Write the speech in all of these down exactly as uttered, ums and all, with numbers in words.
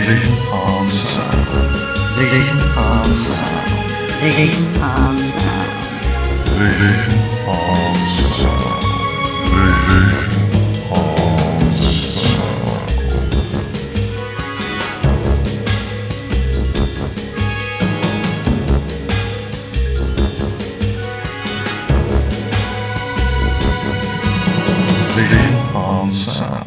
Vision on Sound. Vision on Sound. Vision on Sound. Vision on Sound. Vision on Sound. Vision on Sound.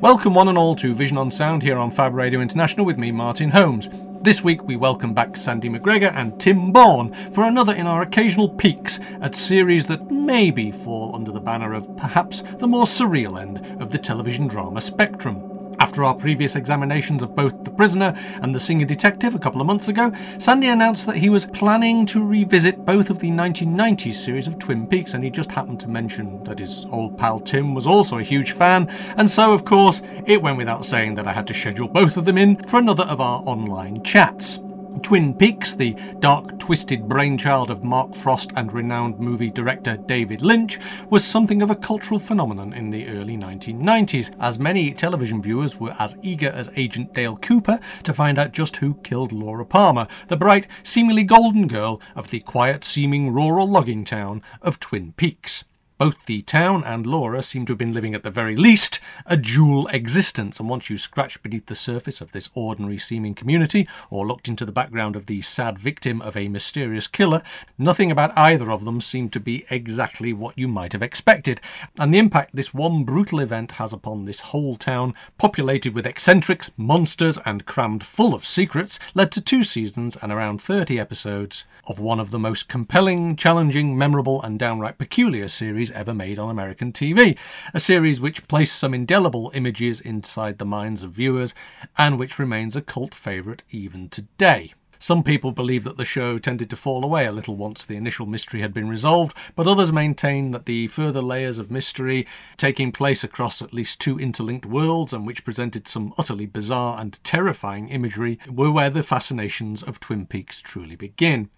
Welcome one and all to Vision on Sound here on Fab Radio International with me, Martin Holmes. This week we welcome back Sandy McGregor and Tim Bourne for another in our occasional peeks at series that maybe fall under the banner of perhaps the more surreal end of the television drama spectrum. After our previous examinations of both The Prisoner and The Singer Detective a couple of months ago, Sandy announced that he was planning to revisit both of the nineteen nineties series of Twin Peaks, and he just happened to mention that his old pal Tim was also a huge fan, and so, of course, it went without saying that I had to schedule both of them in for another of our online chats. Twin Peaks, the dark, twisted brainchild of Mark Frost and renowned movie director David Lynch, was something of a cultural phenomenon in the early nineteen nineties, as many television viewers were as eager as Agent Dale Cooper to find out just who killed Laura Palmer, the bright, seemingly golden girl of the quiet-seeming rural logging town of Twin Peaks. Both the town and Laura seem to have been living, at the very least, a dual existence, and once you scratched beneath the surface of this ordinary-seeming community or looked into the background of the sad victim of a mysterious killer, nothing about either of them seemed to be exactly what you might have expected, and the impact this one brutal event has upon this whole town, populated with eccentrics, monsters and crammed full of secrets, led to two seasons and around thirty episodes of one of the most compelling, challenging, memorable and downright peculiar series ever made on American T V, a series which placed some indelible images inside the minds of viewers and which remains a cult favourite even today. Some people believe that the show tended to fall away a little once the initial mystery had been resolved, but others maintain that the further layers of mystery taking place across at least two interlinked worlds, and which presented some utterly bizarre and terrifying imagery, were where the fascinations of Twin Peaks truly begin.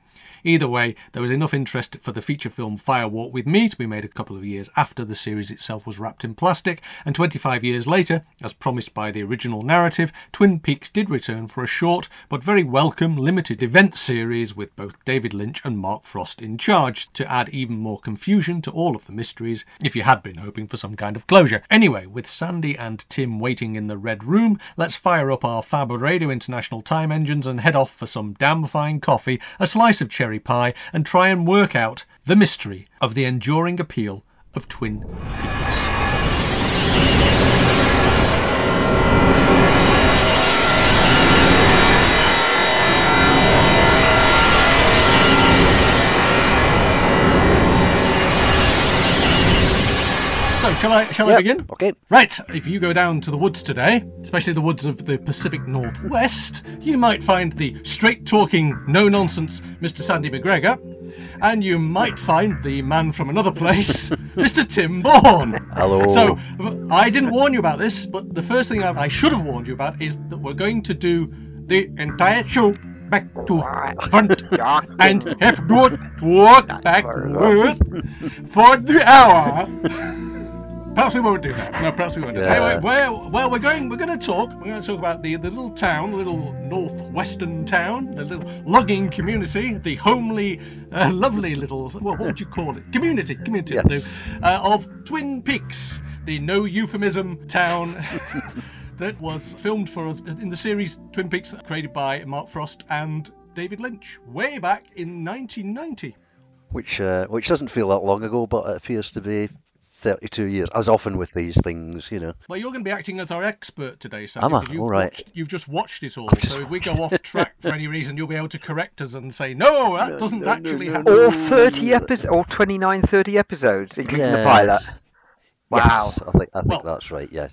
Either way, there was enough interest for the feature film Fire Walk With Me to be made a couple of years after the series itself was wrapped in plastic, and twenty-five years later, as promised by the original narrative, Twin Peaks did return for a short but very welcome limited event series with both David Lynch and Mark Frost in charge, to add even more confusion to all of the mysteries if you had been hoping for some kind of closure. Anyway, with Sandy and Tim waiting in the Red Room, let's fire up our Fab Radio International time engines and head off for some damn fine coffee, a slice of cherry pie, and try and work out the mystery of the enduring appeal of Twin Peaks. So, shall I, shall yeah. I begin? Okay. Right, if you go down to the woods today, especially the woods of the Pacific Northwest, you might find the straight-talking, no-nonsense Mister Sandy McGregor, and you might find the man from another place, Mister Tim Bourne. Hello. So, I didn't warn you about this, but the first thing I should have warned you about is that we're going to do the entire show back to front and have to walk backwards for the hour. Perhaps we won't do that. No, perhaps we won't do that. Yeah. Anyway, well, well, we're going. We're going to talk. We're going to talk about the, the little town, the little northwestern town, the little logging community, the homely, uh, lovely little. Well, what would you call it? Community, community yes. uh, of Twin Peaks, the no euphemism town. That was filmed for us in the series Twin Peaks, created by Mark Frost and David Lynch, way back in nineteen ninety. Which uh, which doesn't feel that long ago, but it appears to be thirty-two years, as often with these things, you know. Well, you're going to be acting as our expert today, Sam. Am I? You've all right. Watched, you've just watched it all, so if we go off track for any reason, you'll be able to correct us and say, no, that no, doesn't no, actually no, no, happen. All thirty episodes, all twenty-nine, thirty episodes, including yes. the pilot. Wow. Yes, I think, I think well, that's right, yes.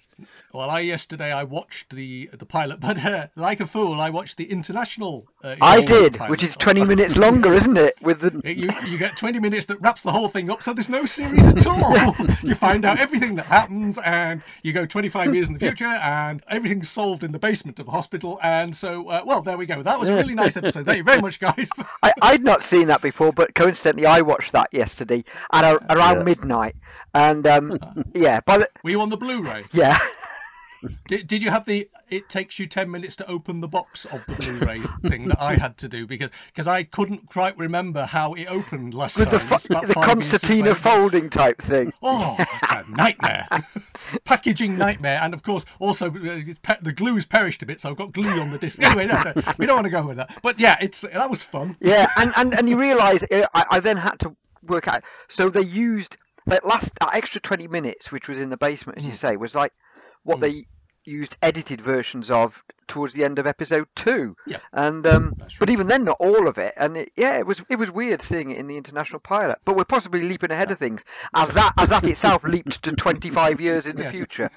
Well, I yesterday I watched the the pilot, but uh, like a fool, I watched the international uh, I did, which is twenty minutes longer, isn't it? With the you, you get twenty minutes that wraps the whole thing up, so there's no series at all. You find out everything that happens, and you go twenty-five years in the future, and everything's solved in the basement of the hospital, and so, uh, well, there we go. That was a really nice episode. Thank you very much, guys. I, I'd not seen that before, but coincidentally, I watched that yesterday at a, around yeah. midnight, and um, yeah. By the... Were you on the Blu-ray? Yeah. Did, did you have the it takes you ten minutes to open the box of the Blu-ray thing that I had to do, because because I couldn't quite remember how it opened last time. It's about the concertina folding type thing. Oh, it's a nightmare. Packaging nightmare. And of course, also, it's pe- the glue's perished a bit, so I've got glue on the disc. Anyway, no, no, we don't want to go with that. But yeah, it's that was fun. Yeah, and, and, and you realise, I, I then had to work out. So they used that last that extra twenty minutes, which was in the basement, as you say, was like what mm. they used edited versions of towards the end of episode two. Yeah. And um, but even then, not all of it. And it, yeah, it was it was weird seeing it in the international pilot. But we're possibly leaping ahead yeah. of things, as that as that itself leaped to twenty-five years in yes. the future.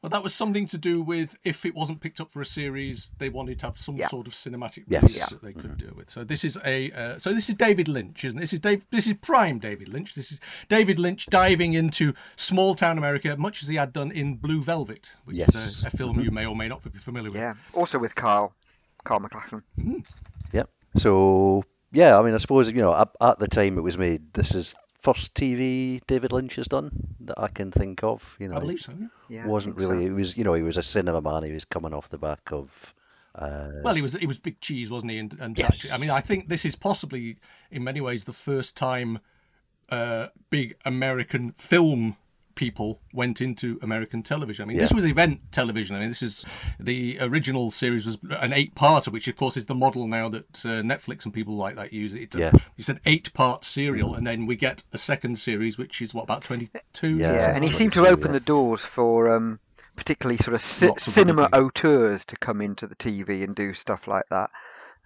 Well, that was something to do with if it wasn't picked up for a series, they wanted to have some yeah. sort of cinematic release yes, yeah. that they could mm-hmm. do it with. So this is a uh, so this is David Lynch, isn't it? This is Dave, this is prime David Lynch. This is David Lynch diving into small town America, much as he had done in Blue Velvet, which yes. is a, a film mm-hmm. you may or may not be familiar with. Yeah. Also with Kyle, Kyle MacLachlan. Mm. Yep. So, yeah, I mean, I suppose, you know, at, at the time it was made, this is first T V David Lynch has done that I can think of. You know, I believe so, yeah. yeah wasn't really, so. It was, you know, he was a cinema man. He was coming off the back of... Uh, well, he was he was big cheese, wasn't he? And, and yes. I mean, I think this is possibly, in many ways, the first time uh, big American film people went into American television. I mean, yeah. this was event television. I mean, this is the original series was an eight-parter, which of course is the model now that uh, Netflix and people like that use. It's, yeah. a, it's an eight-part serial, and then we get a second series, which is what, about twenty-two? Yeah, yeah. And he seemed to open yeah. the doors for um, particularly sort of c- cinema auteurs to come into the T V and do stuff like that.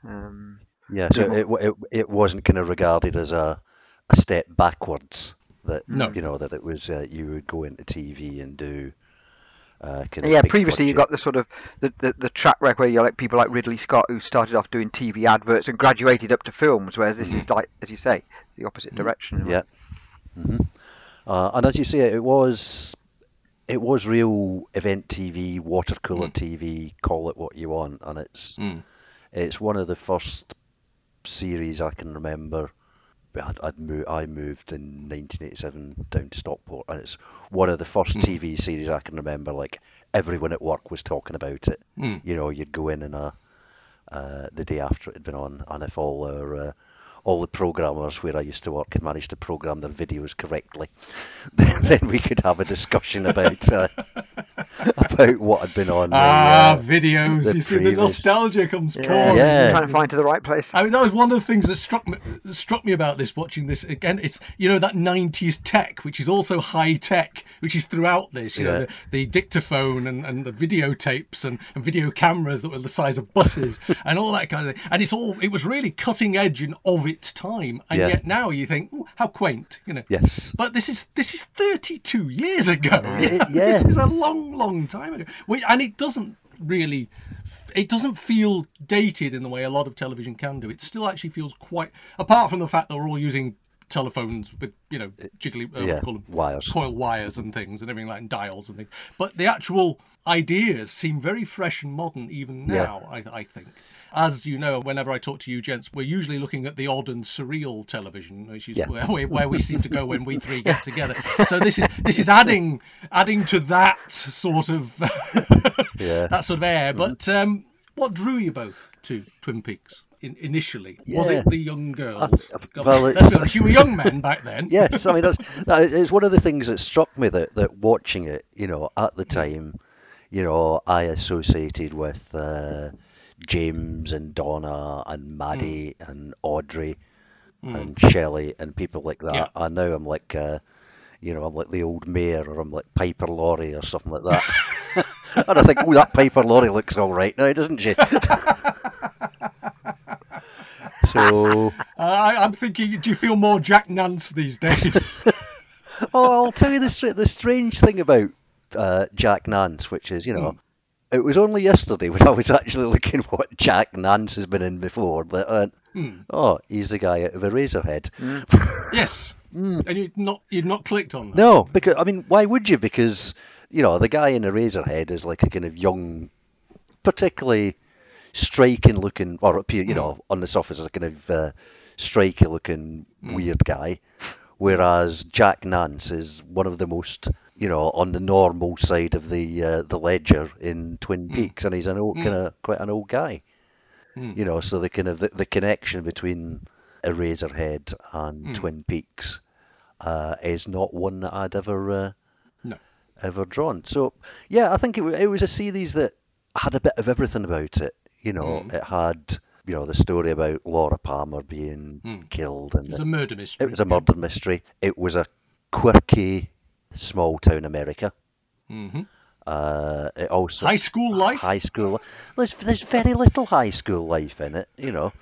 Um, yeah, so yeah. It, it it wasn't kind of regarded as a, a step backwards. That no. you know that it was uh, you would go into T V and do. Uh, kind yeah, of previously you got the sort of the, the, the track record where you like people like Ridley Scott who started off doing T V adverts and graduated up to films, whereas this is like, as you say, the opposite direction. Yeah, mm-hmm. uh, and as you say, it was it was real event T V, watercooler mm. T V, call it what you want, and it's mm. it's one of the first series I can remember. I'd, I'd mo- I moved in nineteen eighty-seven down to Stockport, and it's one of the first mm. T V series I can remember. Like everyone at work was talking about it. Mm. You know, you'd go in and uh, uh, the day after it had been on, and if all our uh, all the programmers where I used to work had managed to program their videos correctly, then, then we could have a discussion about uh, about what had been on. Ah, the, uh, videos! The you previous... see, the nostalgia comes yeah. pouring. Yeah, trying to find to the right place. I mean, that was one of the things that struck me struck me about this. Watching this again, it's you know that nineties tech, which is also high tech, which is throughout this. You yeah. know, the, the dictaphone and, and the videotapes and, and video cameras that were the size of buses and all that kind of thing. And it's all it was really cutting edge and of its time, and yeah. yet now you think, oh, how quaint, you know. Yes. But this is this is thirty-two years ago. Yeah. Yeah. This is a long, long time ago. We, and it doesn't really, it doesn't feel dated in the way a lot of television can do. It still actually feels quite, apart from the fact that we're all using telephones with, you know, jiggly uh, yeah. call them wires. coil wires and things and everything like and dials and things. But the actual ideas seem very fresh and modern even now, yeah. I, I think. As you know, whenever I talk to you gents, we're usually looking at the odd and surreal television, which is yeah. where, we, where we seem to go when we three get together. So this is this is adding adding to that sort of yeah. that sort of air. But um, what drew you both to Twin Peaks in, initially? Yeah. Was it the young girls? I, I, well, Let's be honest, you were young men back then. Yes, I mean that's, that is, it's one of the things that struck me that that watching it, you know, at the time, you know, I associated with. Uh, James and Donna and Maddie mm. and Audrey mm. and Shelley and people like that. Yeah. And now I'm like, uh, you know, I'm like the old mayor or I'm like Piper Laurie or something like that. And I think, oh, that Piper Laurie looks all right now, doesn't she? So uh, I, I'm thinking, do you feel more Jack Nance these days? Oh, I'll tell you the, the strange thing about uh, Jack Nance, which is, you know, mm. it was only yesterday when I was actually looking what Jack Nance has been in before. But, uh, mm. oh, he's the guy out of Eraserhead. Mm. Yes, mm. and you'd not you'd not clicked on that. No, because I mean, why would you? Because you know the guy in Eraserhead is like a kind of young, particularly striking-looking, or you know, on the surface is a kind of uh, striky-looking mm. weird guy. whereas Jack Nance is one of the most, you know, on the normal side of the uh, the ledger in Twin Peaks, and he's an old, mm. kind of quite an old guy, mm. you know. So the kind of the, the connection between Eraserhead and mm. Twin Peaks uh, is not one that I'd ever uh, no. ever drawn. So yeah, I think it, it was a series that had a bit of everything about it. You know, mm. it had, you know, the story about Laura Palmer being mm. killed, and it was a murder mystery. It was a murder mystery. It was a quirky small town America. Mm-hmm. Uh, it also high school life. High school. There's there's very little high school life in it, you know.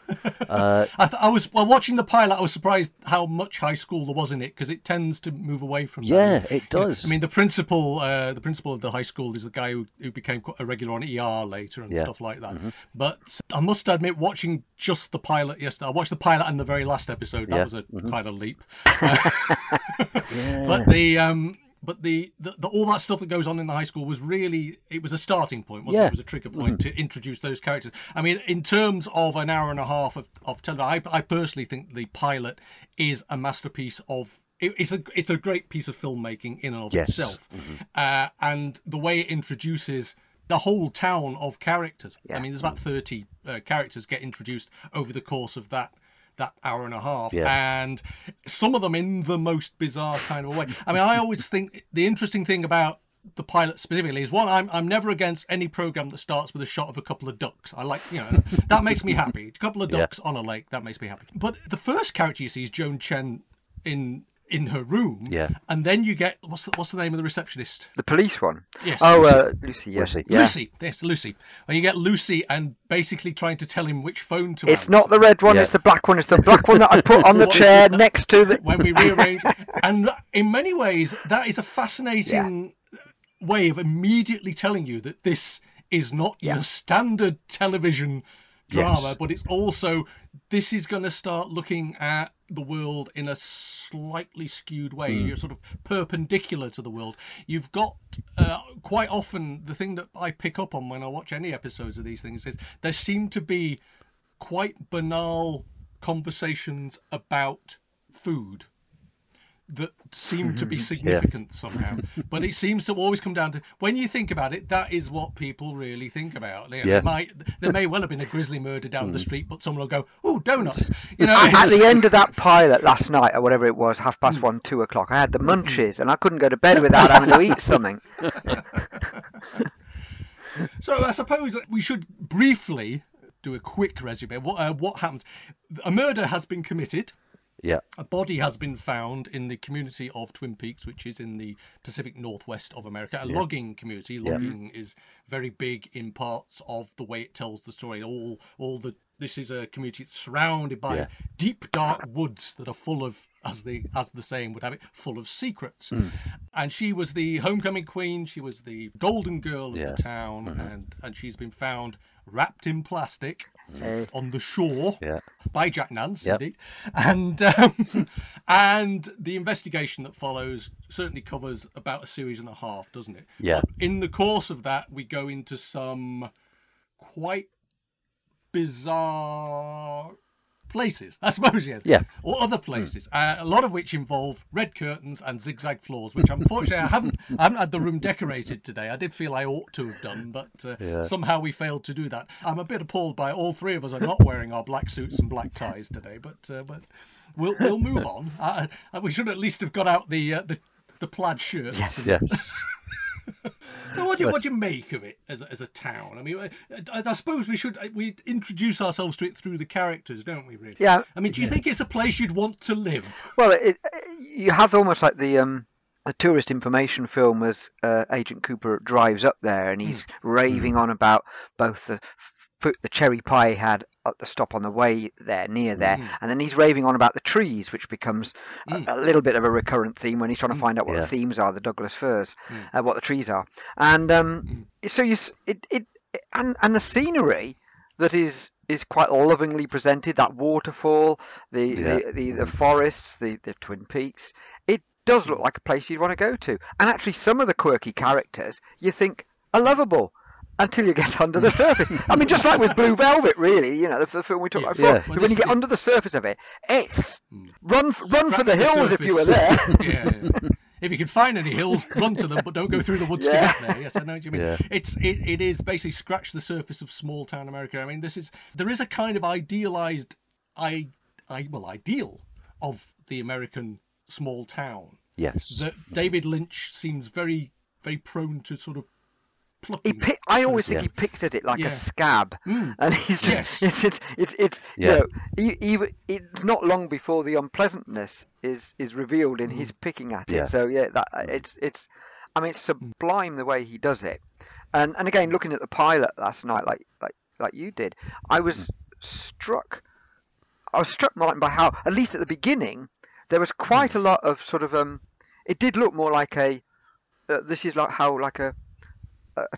Uh, I, th- I was while watching the pilot, I was surprised how much high school there was in it, because it tends to move away from that. Yeah, it does. You know, I mean, the principal, uh, the principal of the high school is the guy who, who became a regular on E R later and yeah. stuff like that. Mm-hmm. But I must admit, watching just the pilot yesterday, I watched the pilot and the very last episode. That yeah. was a mm-hmm. kind of leap. yeah. But the. Um, But the, the, the all that stuff that goes on in the high school was really, it was a starting point, wasn't yeah. it? It was a trigger point mm. to introduce those characters. I mean, in terms of an hour and a half of, of television, I, I personally think the pilot is a masterpiece of, it, it's a it's a great piece of filmmaking in and of yes. itself. Mm-hmm. Uh, and the way it introduces the whole town of characters. Yeah. I mean, there's about thirty uh, characters get introduced over the course of that. that hour and a half yeah. and some of them in the most bizarre kind of a way. I mean, I always think the interesting thing about the pilot specifically is, one, I'm I'm never against any program that starts with a shot of a couple of ducks. I like, you know, that makes me happy. A couple of ducks yeah. on a lake, that makes me happy. But the first character you see is Joan Chen in in her room, yeah, and then you get what's the, what's the name of the receptionist? The police one. Yes. Oh, Lucy. Uh, Lucy. Yes. Lucy. Yeah. Lucy. Yes, Lucy. And you get Lucy, and basically trying to tell him which phone to. It's answer. Not the red one. Yeah. It's the black one. It's the black one that I put on the chair that, next to the. When we rearrange, and in many ways, that is a fascinating yeah. way of immediately telling you that this is not yeah. your standard television drama, yes. but it's also this is going to start looking at the world in a slightly skewed way. Mm. You're sort of perpendicular to the world. You've got uh, quite often the thing that I pick up on when I watch any episodes of these things is there seem to be quite banal conversations about food that seem to be significant yeah. somehow, but it seems to always come down to, when you think about it, that is what people really think about. You know, yeah. it might, there may well have been a grisly murder down mm. the street, but someone will go, "Oh, donuts!" You know. At the end of that pilot last night, or whatever it was, half past mm. one, two o'clock, I had the munchies, and I couldn't go to bed without having to eat something. So I suppose we should briefly do a quick resume. What uh, what happens? A murder has been committed. Yeah, a body has been found in the community of Twin Peaks, which is in the Pacific Northwest of America, a yeah. logging community. Logging yeah. is very big in parts of the way it tells the story. All, all the this is a community that's surrounded by yeah. deep, dark woods that are full of, as the as the saying would have it, full of secrets. Mm. And she was the homecoming queen. She was the golden girl of yeah. the town, mm-hmm. and and she's been found wrapped in plastic hey. on the shore yeah. by Jack Nance, yep. indeed. And um, and the investigation that follows certainly covers about a series and a half, doesn't it? Yeah. But in the course of that, we go into some quite bizarre places, I suppose, yes. Yeah. Or other places, uh, a lot of which involve red curtains and zigzag floors, which unfortunately I haven't I haven't had the room decorated today. I did feel I ought to have done, but uh, yeah. somehow we failed to do that. I'm a bit appalled by all three of us are not wearing our black suits and black ties today, but uh, but we'll we'll move on. Uh, we should at least have got out the uh, the, the plaid shirts. Yes. And... Yeah. So what do you, what do you make of it as a, as a town? I mean, I, I suppose we should we introduce ourselves to it through the characters, don't we? Really? Yeah. I mean, do you yeah. think it's a place you'd want to live? Well, it, you have almost like the um, the tourist information film as uh, Agent Cooper drives up there, and he's mm. raving on about both the fruit, the cherry pie he had at the stop on the way there, near there, mm. and then he's raving on about the trees, which becomes mm. a, a little bit of a recurrent theme when he's trying to find out what yeah. the themes are, the Douglas firs, mm. uh, what the trees are, and um, mm. so you it it and and the scenery that is is quite lovingly presented, that waterfall, the yeah. the, the, the forests, the, the Twin Peaks, it does look like a place you'd want to go to, and actually some of the quirky characters you think are lovable. until you get under the surface. I mean, just like with Blue Velvet, really, you know, the, the film we talked yeah. about before. Yeah. Well, so when you get under the surface of it, it's mm. run, run for the, the hills surface. If you were there. yeah, yeah. If you can find any hills, run to them, but don't go through the woods yeah. to get there. Yes, I know what you mean. Yeah. It's it, it is basically scratch the surface of small town America. I mean, this is there is a kind of idealized, I, I well, ideal of the American small town. Yes, that David Lynch seems very very prone to sort of. He pick, I always think yeah. he pictured it like yeah. a scab, mm. and he's just yes. it's it's it's, it's yeah. you know, even it's not long before the unpleasantness is, is revealed in mm. his picking at yeah. it. So yeah, that it's it's, I mean, it's sublime the way he does it, and and again looking at the pilot last night, like like like you did, I was mm. struck, I was struck Martin by how at least at the beginning there was quite mm. a lot of sort of um, it did look more like a, uh, this is like how like a. a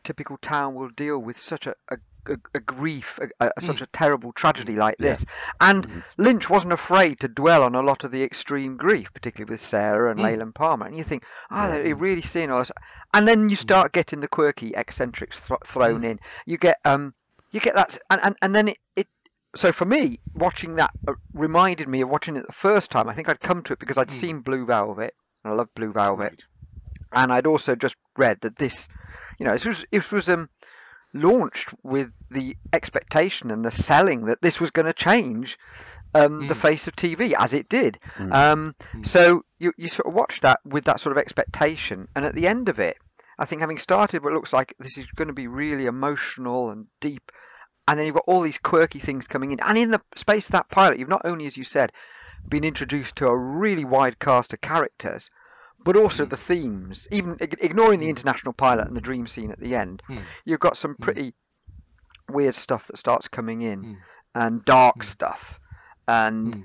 typical town will deal with such a, a, a, a grief, a, a, mm. such a terrible tragedy like this. Yeah. And mm. Lynch wasn't afraid to dwell on a lot of the extreme grief, particularly with Sarah and mm. Leland Palmer. And you think, oh, yeah. they're really seeing all this. And then you start getting the quirky eccentrics th- thrown mm. in. You get um, you get that. And, and, and then it, it, so for me, watching that reminded me of watching it the first time. I think I'd come to it because I'd mm. seen Blue Velvet, and I love Blue Velvet. Right. And I'd also just read that this, you know, it was it was um, launched with the expectation and the selling that this was going to change um, mm. the face of T V, as it did. Mm. Um, mm. So you you sort of watch that with that sort of expectation, and at the end of it, I think having started what looks like this is going to be really emotional and deep, and then you've got all these quirky things coming in, and in the space of that pilot, you've not only, as you said, been introduced to a really wide cast of characters, but also mm. the themes, even ignoring the international pilot and the dream scene at the end, mm. you've got some pretty mm. weird stuff that starts coming in, mm. and dark mm. stuff, and mm.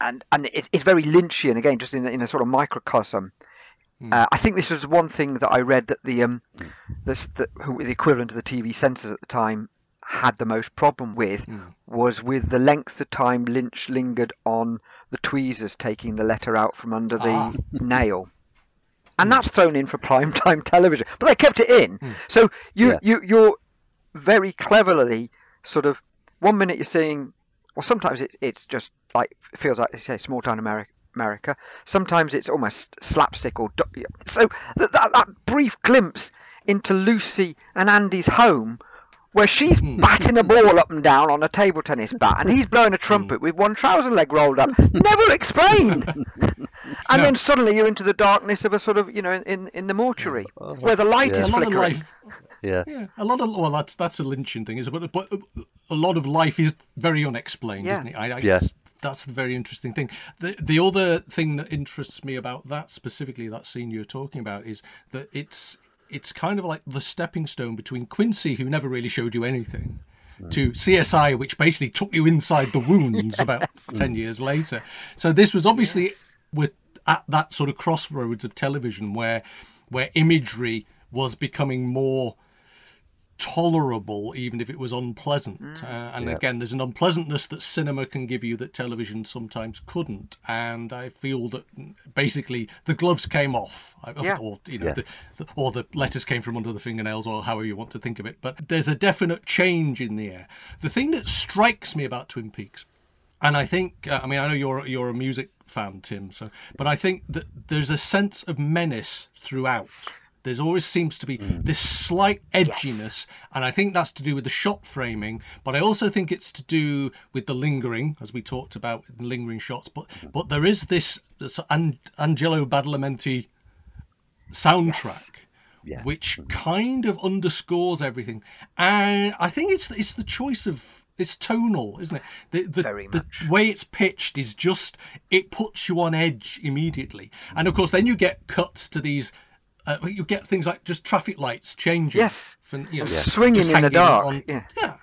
and and it's, it's very Lynchian again, just in, in a sort of microcosm. Mm. Uh, I think this was one thing that I read that the um, this the, who, the equivalent of the T V censors at the time had the most problem with mm. was with the length of time Lynch lingered on the tweezers taking the letter out from under the ah. nail, and mm. that's thrown in for prime time television, but they kept it in. Mm. So you yeah. you you're very cleverly sort of one minute you're seeing, well, sometimes it, it's just like it feels like they say small town America. America. Sometimes it's almost slapstick or do- so that, that that brief glimpse into Lucy and Andy's home, where she's batting a ball up and down on a table tennis bat, and he's blowing a trumpet with one trouser leg rolled up. Never explained! And no. then suddenly you're into the darkness of a sort of, you know, in, in the mortuary, oh, where the light yeah. is a lot flickering. Of life, yeah. yeah. A lot of, well, that's that's a Lynchian thing, isn't it? But a lot of life is very unexplained, yeah. isn't it? I, I yeah. guess that's the very interesting thing. The, the other thing that interests me about that, specifically that scene you're talking about, is that it's... it's kind of like the stepping stone between Quincy, who never really showed you anything, no. to C S I, which basically took you inside the wounds yes. about ten years later. So this was obviously yes. with, at that sort of crossroads of television where where imagery was becoming more tolerable, even if it was unpleasant. Mm. Uh, and yeah. again, there's an unpleasantness that cinema can give you that television sometimes couldn't. And I feel that basically the gloves came off, yeah. or you know, yeah. the, the, or the letters came from under the fingernails, or however you want to think of it. But there's a definite change in the air. The thing that strikes me about Twin Peaks, and I think, uh, I mean, I know you're you're a music fan, Tim, so, but I think that there's a sense of menace throughout. There's always seems to be mm. this slight edginess, yes. and I think that's to do with the shot framing, but I also think it's to do with the lingering, as we talked about, lingering shots, but but there is this, this An- Angelo Badalamenti soundtrack, yes. yeah. which kind of underscores everything, and I think it's it's the choice of, it's tonal, isn't it? The, the, Very much. The way it's pitched is just, it puts you on edge immediately, and of course then you get cuts to these, Uh, you get things like just traffic lights changing, yes, from, you know, swinging in the dark, on, yeah. yeah,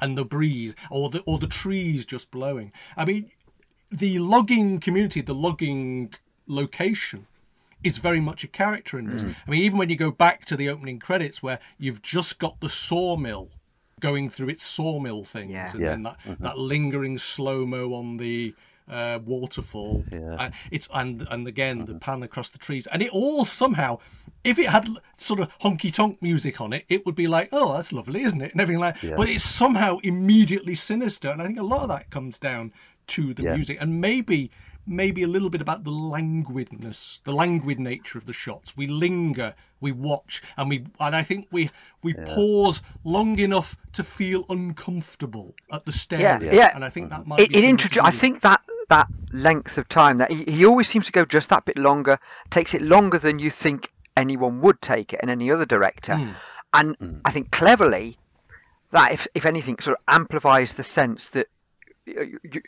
and the breeze, or the or the trees just blowing. I mean, the logging community, the logging location, is very much a character in this. Mm. I mean, even when you go back to the opening credits, where you've just got the sawmill going through its sawmill things, yeah. and yeah. then that, mm-hmm. that lingering slow mo on the uh, waterfall. Yeah. Uh, it's and and again the pan across the trees, and it all somehow, if it had sort of honky tonk music on it, it would be like, oh, that's lovely, isn't it? And everything like, yeah. But it's somehow immediately sinister, and I think a lot of that comes down to the yeah. music, and maybe. maybe a little bit about the languidness, the languid nature of the shots. We linger, we watch, and we and I think we we yeah. pause long enough to feel uncomfortable at the staring. Yeah, yeah. And I think that might it, be... It introdu- I think that, that length of time, that he, he always seems to go just that bit longer, takes it longer than you think anyone would take it in any other director. Mm. And mm. I think cleverly, that if, if anything sort of amplifies the sense that You, you,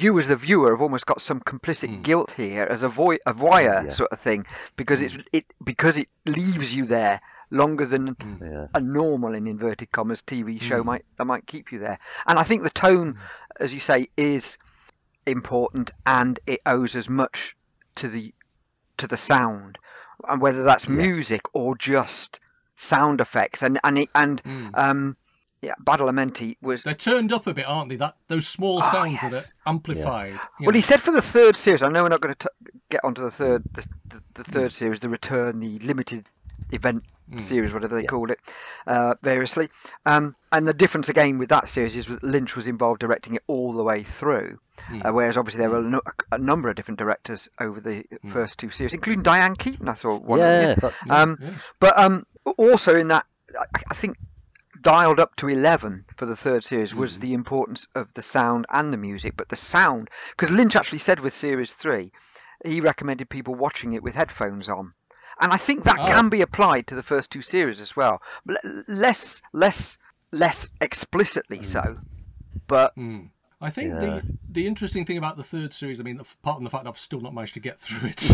you as the viewer have almost got some complicit mm. guilt here as a, voy, a voyeur yeah. sort of thing, because it's it because it leaves you there longer than yeah. a normal, in inverted commas, T V show mm. might that might keep you there. And I think the tone, as you say, is important, and it owes as much to the to the sound, and whether that's yeah. music or just sound effects, and and it, and mm. um. Yeah, Badalamenti was... They're turned up a bit, aren't they? That Those small sounds oh, yes. that are amplified. Yeah. Well, know. He said for the third series, I know we're not going to t- get onto the third the, the, the third series, the return, the limited event mm. series, whatever they yeah. called it, uh, variously. Um, and the difference, again, with that series is that Lynch was involved directing it all the way through, mm. uh, whereas obviously there were a, no- a number of different directors over the mm. first two series, including Diane Keaton, I thought. One yeah. Of um, yeah. But um, also in that, I, I think... dialed up to eleven for the third series was mm. the importance of the sound and the music, but the sound, because Lynch actually said with series three he recommended people watching it with headphones on, and I think that oh. can be applied to the first two series as well, less less less explicitly mm. so, but mm. I think yeah. the the interesting thing about the third series, I mean, apart from the fact I've still not managed to get through it.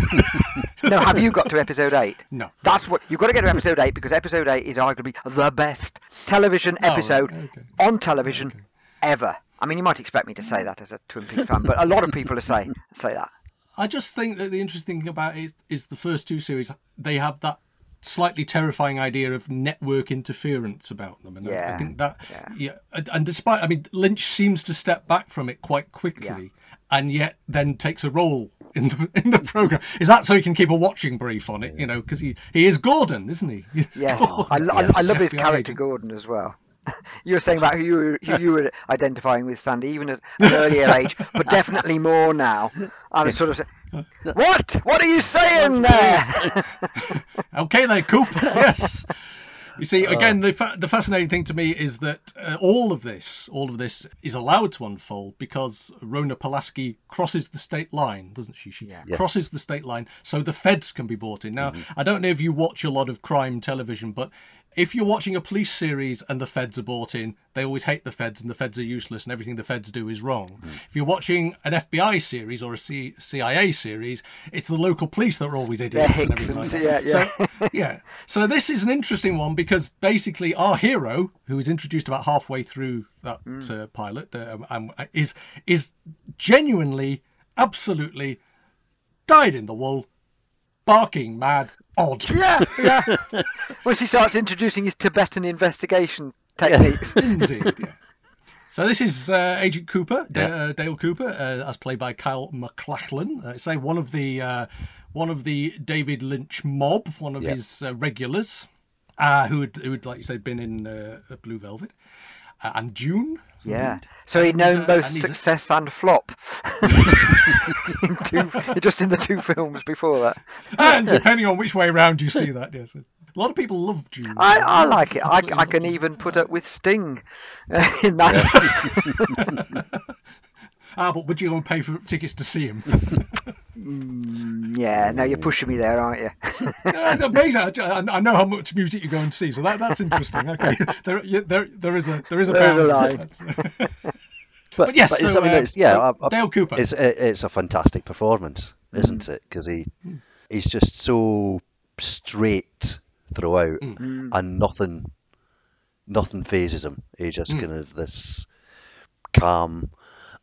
No, have you got to episode eight? No. That's what, you've got to get to episode eight, because episode eight is arguably the best television episode oh, okay. on television okay. ever. I mean, you might expect me to say that as a Twin Peaks fan, but a lot of people are saying, say that. I just think that the interesting thing about it is, is the first two series, they have that slightly terrifying idea of network interference about them, and yeah, I think that yeah. yeah and despite, I mean, Lynch seems to step back from it quite quickly yeah. and yet then takes a role in the in the program. Is that so he can keep a watching brief on it, you know, because he he is Gordon, isn't he? He's yes Gordon. I, lo- yes. I love his character Gordon as well. You were saying about who you were, who you were identifying with, Sandy, even at an earlier age, but definitely more now. I was sort of saying, what? What are you saying there? Okay there, Coop. Yes. You see, again, the fa- the fascinating thing to me is that uh, all of this, all of this is allowed to unfold because Rona Pulaski crosses the state line, doesn't she? She yeah. crosses the state line, so the feds can be brought in. Now, mm-hmm. I don't know if you watch a lot of crime television, but if you're watching a police series and the feds are brought in, they always hate the feds and the feds are useless and everything the feds do is wrong. Mm. If you're watching an F B I series or a C- CIA series, it's the local police that are always idiots and everything like that. Yeah, yeah. So, yeah. So this is an interesting one because basically our hero, who is introduced about halfway through that mm. uh, pilot, uh, um, is is genuinely, absolutely dyed in the wool, barking mad, odd. Yeah, yeah. When he starts introducing his Tibetan investigation techniques. Indeed, yeah. So this is uh, Agent Cooper, D- yeah. uh, Dale Cooper, uh, as played by Kyle MacLachlan. Uh, say one of the uh, one of the David Lynch mob, one of yeah. his uh, regulars, uh, who had, who had, like you said, been in uh, Blue Velvet uh, and Dune. Yeah, indeed. So he'd known and, uh, both and success a... and flop. in two, just in the two films before that. And depending on which way around you see that, yes. A lot of people love Dune. I, I like it. I, I can even put up with Sting uh, in that. Yeah. Ah, but would you go and pay for tickets to see him? Mm, yeah, no, you're pushing me there, aren't you? Amazing. I, I know how much music you go and see, so that that's interesting. Okay, there there there is a there is a, there is a line. But, but yes, but so, uh, it's, yeah, so I, I, Dale Cooper. It's it's a fantastic performance, isn't mm. it? Because he mm. he's just so straight throughout, mm. and nothing nothing phases him. He just mm. kind of this calm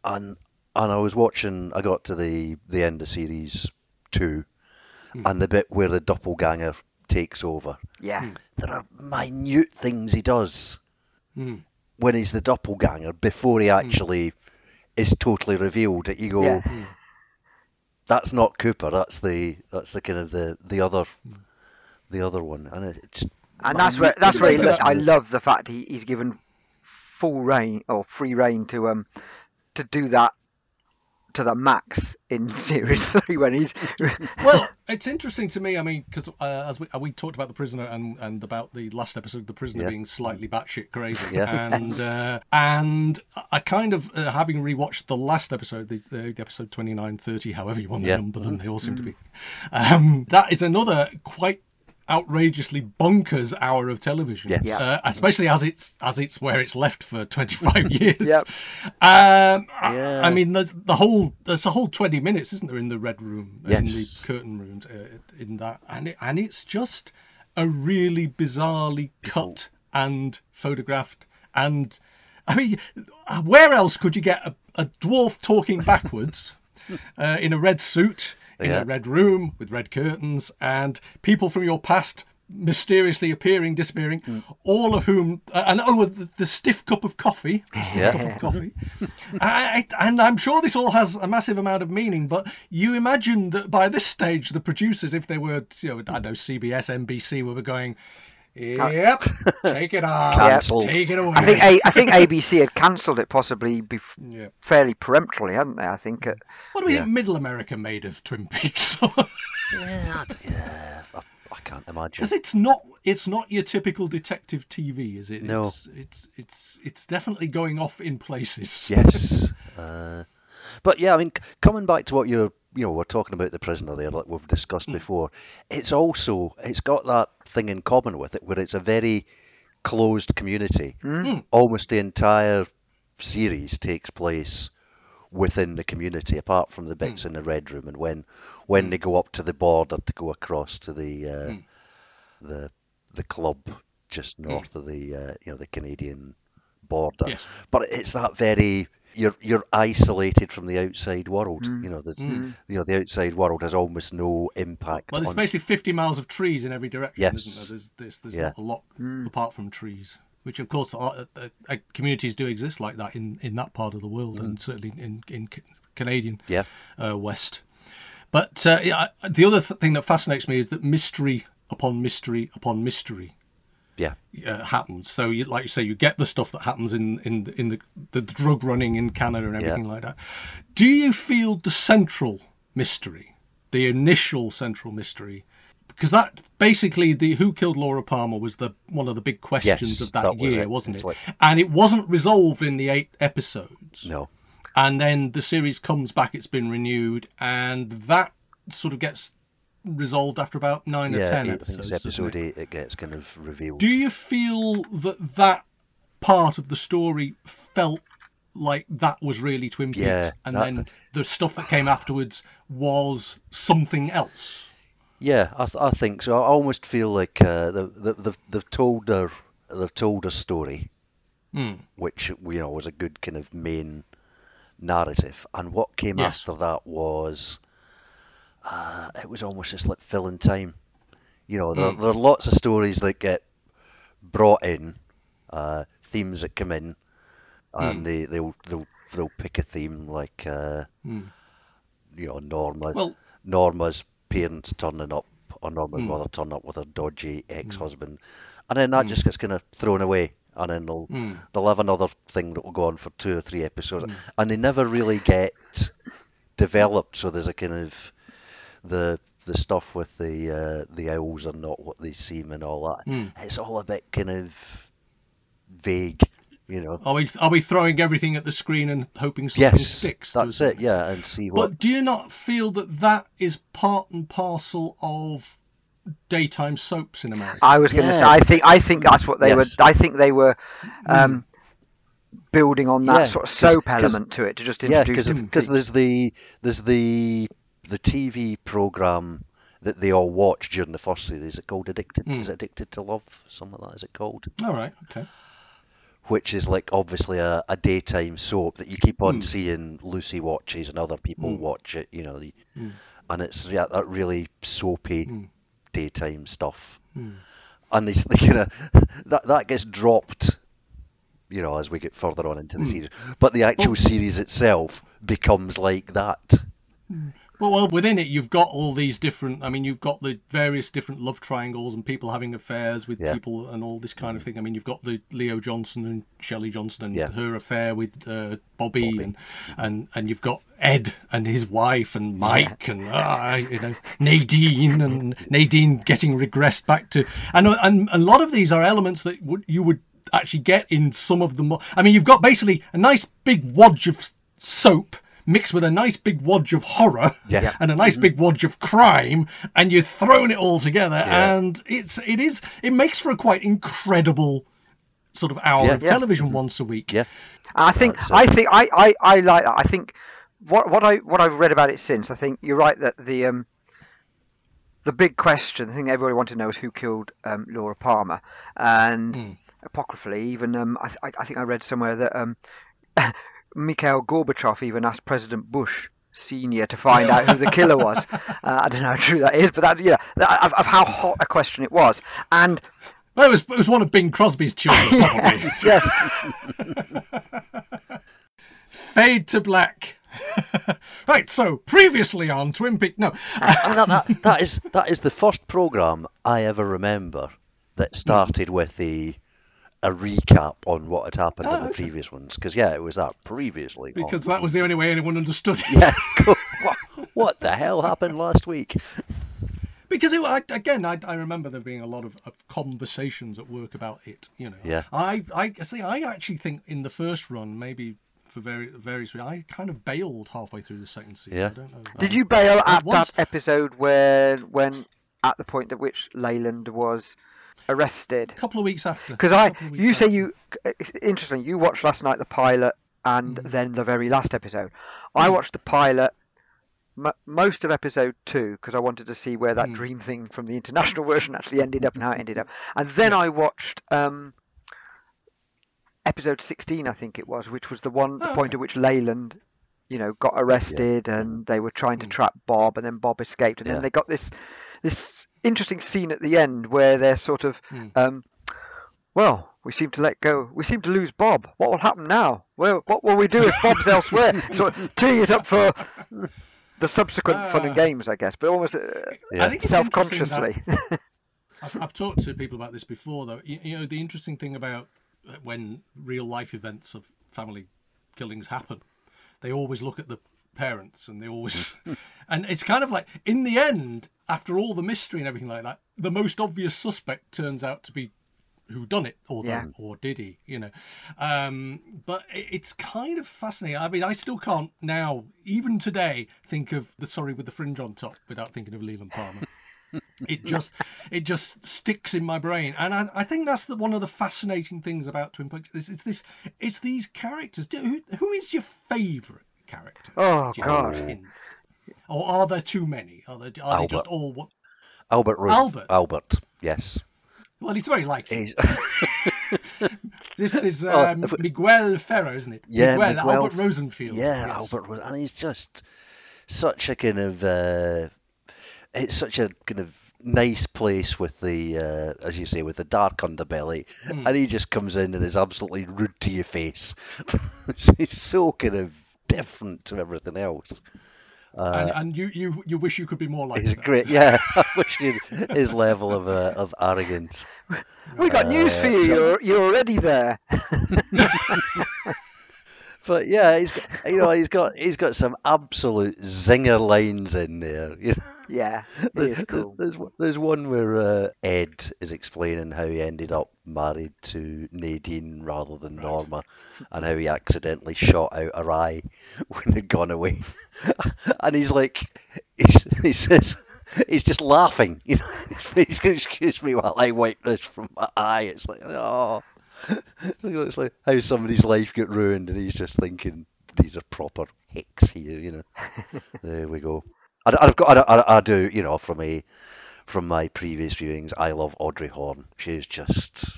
and. And I was watching, I got to the, the end of series two, mm. and the bit where the doppelganger takes over. Yeah. Mm. There are minute things he does mm. when he's the doppelganger before he actually mm. is totally revealed that you go, yeah. mm. that's not Cooper, that's the that's the kind of the, the other the other one. And it just, and that's where that's where he lo- I love the fact he, he's given full reign or free reign to um to do that to the max in series three when he's well. It's interesting to me. I mean, because uh, as we we talked about The Prisoner and, and about the last episode of The Prisoner yeah. being slightly batshit crazy, yeah. and uh, and I kind of uh, having rewatched the last episode, the, the episode twenty-nine, thirty, however you want to yeah. number them, they all seem mm. to be. Um, that is another quite outrageously bonkers hour of television, yeah. Yeah. Uh, especially as it's as it's where it's left for twenty-five years. Yep. um yeah. I, I mean there's the whole there's a whole twenty minutes, isn't there, in the Red Room, yes. in the curtain rooms, uh, in that, and it, and it's just a really bizarrely cut and photographed, and I mean, where else could you get a, a dwarf talking backwards uh, in a red suit in yeah. a red room with red curtains, and people from your past mysteriously appearing, disappearing, mm. all of whom, uh, and oh, the, the stiff cup of coffee, the stiff yeah. cup of coffee. I, and I'm sure this all has a massive amount of meaning, but you imagine that by this stage, the producers, if they were, you know, I know C B S, N B C, we were going, yep, take it off, Cancelled. Take it away. I think a, I think A B C had cancelled it possibly bef- yeah. fairly peremptorily, hadn't they? I think. It, what do we yeah. think Middle America made of Twin Peaks? yeah, yeah, I, I can't imagine. Because it's not, it's not your typical detective T V, is it? No, it's it's it's, it's definitely going off in places. Yes, uh, but yeah, I mean, coming back to what you're. You know, we're talking about The Prisoner there, like we've discussed before. It's also, it's got that thing in common with it where it's a very closed community. Mm-hmm. Almost the entire series takes place within the community, apart from the bits mm. in the Red Room and when when they go up to the border to go across to the uh, mm. the the club just north mm. of the uh, you know the Canadian border. Yes. But it's that very. You're you're isolated from the outside world. Mm. You know that mm. you know the outside world has almost no impact. Well, there's on... basically fifty miles of trees in every direction, yes. isn't there? There's there's, there's yeah. not a lot mm. apart from trees, which of course are, uh, uh, communities do exist like that in, in that part of the world, mm. and certainly in in Canadian yeah. uh, West. But uh, yeah, the other th- thing that fascinates me is that mystery upon mystery upon mystery. Yeah, uh, happens. So, you, like you say, you get the stuff that happens in in in the the drug running in Canada and everything yeah. like that. Do you feel the central mystery, the initial central mystery, because that basically the who killed Laura Palmer was the one of the big questions yes, of that, that year, was it. wasn't it's it? Like... And it wasn't resolved in the eight episodes. No. And then the series comes back; it's been renewed, and that sort of gets. Resolved after about nine yeah, or ten eight, episodes. Episode eight, it gets kind of revealed. Do you feel that that part of the story felt like that was really Twin Peaks, yeah, and then th- the stuff that came afterwards was something else? Yeah, I, th- I think so. I almost feel like uh, they've, they've they've told a they've told a story, mm. which you know was a good kind of main narrative, and what came yes. after that was. Uh, it was almost just like filling time. You know, there, mm. there are lots of stories that get brought in, uh, themes that come in, and mm. they, they'll, they'll they'll pick a theme like, uh, mm. you know, Norma, well, Norma's parents turning up, or Norma's mm. mother turning up with her dodgy ex-husband, and then that mm. just gets kind of thrown away, and then they'll, mm. they'll have another thing that will go on for two or three episodes, mm. and they never really get developed, so there's a kind of... the the stuff with the uh, the owls are not what they seem and all that. Mm. It's all a bit kind of vague, you know. Are we are we throwing everything at the screen and hoping something yes, sticks? That's it, yeah, and see what. But do you not feel that that is part and parcel of daytime soaps in America? I was going to yeah. say, I think I think that's what they yeah. were. I think they were. Um, mm. building on that yeah, sort of soap element to it to just introduce. Yeah, because there's the there's the. the T V programme that they all watch during the first series, is it called Addicted? Mm. Is it Addicted to Love? Something like that, is it called? All right, okay. Which is like obviously a, a daytime soap that you keep on mm. seeing Lucy watches and other people mm. watch it, you know, the, mm. and it's yeah, that really soapy mm. daytime stuff. Mm. And they, they, you know, that, that gets dropped. you know, as we get further on into the mm. series. But the actual oh. series itself becomes like that. Mm. Well, well, within it, you've got all these different, I mean, you've got the various different love triangles and people having affairs with yeah. people and all this kind of thing. I mean, you've got the Leo Johnson and Shelley Johnson and yeah. her affair with uh, Bobby, Bobby. And, and and you've got Ed and his wife and Mike yeah. and uh, you know, Nadine and Nadine getting regressed back to, and, and a lot of these are elements that would you would actually get in some of the more, I mean, you've got basically a nice big wodge of soap mixed with a nice big wodge of horror yeah. and a nice big wodge of crime, and you're throwing it all together, yeah. and it's it is it makes for a quite incredible sort of hour yeah, of yeah. television once a week. Yeah, I think uh, so. I think I, I, I like that. I think what what I what I've read about it since. I think you're right that the um the big question, the thing everybody wanted to know, is who killed um, Laura Palmer, and mm. apocryphally, even um I, th- I think I read somewhere that um. Mikhail Gorbachev even asked President Bush Senior to find out who the killer was. Uh, I don't know how true that is, but that's, you know, that, of, of how hot a question it was. And well, it was it was one of Bing Crosby's children, probably. Yes. yes. Fade to black. Right. So previously on Twin Peaks, no, uh, that, that is that is the first program I ever remember that started with the. A recap on what had happened oh, in the okay. previous ones, because yeah, it was that previously. Because on. that was the only way anyone understood it. Yeah. what, what the hell happened last week? Because it, I, again, I, I remember there being a lot of, of conversations at work about it. You know, yeah. I, I see. I actually think in the first run, maybe for very, various reasons, I kind of bailed halfway through the second season. Yeah. I don't know. Did you bail at that episode where, when at the point at which Leyland was? Arrested a couple of weeks after, because I you say after. you interesting you watched last night the pilot and mm. then the very last episode. mm. I watched the pilot m- most of episode two because I wanted to see where that mm. dream thing from the international version actually ended up and how it ended up, and then yeah. I watched um episode sixteen, I think it was, which was the one the oh, point okay. at which Leyland you know got arrested yeah. and they were trying to mm. trap Bob, and then Bob escaped, and yeah. then they got this this interesting scene at the end where they're sort of mm. um well we seem to let go we seem to lose Bob, what will happen now, well what will we do if Bob's elsewhere, sort of teeing it up for the subsequent uh, fun and games, I guess, but almost uh, yeah. I think self-consciously that, I've, I've talked to people about this before though, you, you know the interesting thing about when real life events of family killings happen, they always look at the parents and they always and it's kind of like in the end, after all the mystery and everything like that, the most obvious suspect turns out to be who done it or yeah. them, or did he, you know um but it's kind of fascinating. I mean, I still can't now, even today, think of the Sorry with the Fringe on Top without thinking of Leland Palmer. it just it just sticks in my brain, and I, I think that's the one of the fascinating things about Twin Peaks. It's, it's this it's these characters. Who, who is your favorite character? Oh god! In, or are there too many? Are there? Are Albert. They just all what? Albert. Ruth. Albert. Albert. Yes. Well, it's very likely. This is um, oh, we... Miguel Ferrer, isn't it? Yeah, Miguel, Miguel... Albert Rosenfield. Yeah, yes. Albert, and he's just such a kind of. Uh, it's such a kind of. nice place with the uh, as you say, with the dark underbelly, mm. and he just comes in and is absolutely rude to your face. He's so kind of different to everything else, uh, and, and you, you you wish you could be more like he's that. Great yeah I wish you his level of uh, of arrogance. We got uh, news for you, you're, you're already there. But yeah, he's got, you know he's got he's got some absolute zinger lines in there. You know? Yeah, there's, cool. there's, there's there's one where uh, Ed is explaining how he ended up married to Nadine rather than right. Norma, and how he accidentally shot out her eye when he'd gone away, and he's like, he's, he says. He's just laughing, you know. He's going to excuse me while I wipe this from my eye. It's like, oh, it's like how somebody's life got ruined, and he's just thinking these are proper hicks here, you know. There we go. I, I've got, I, I, I do, you know, from a from my previous viewings, I love Audrey Horne. She's just,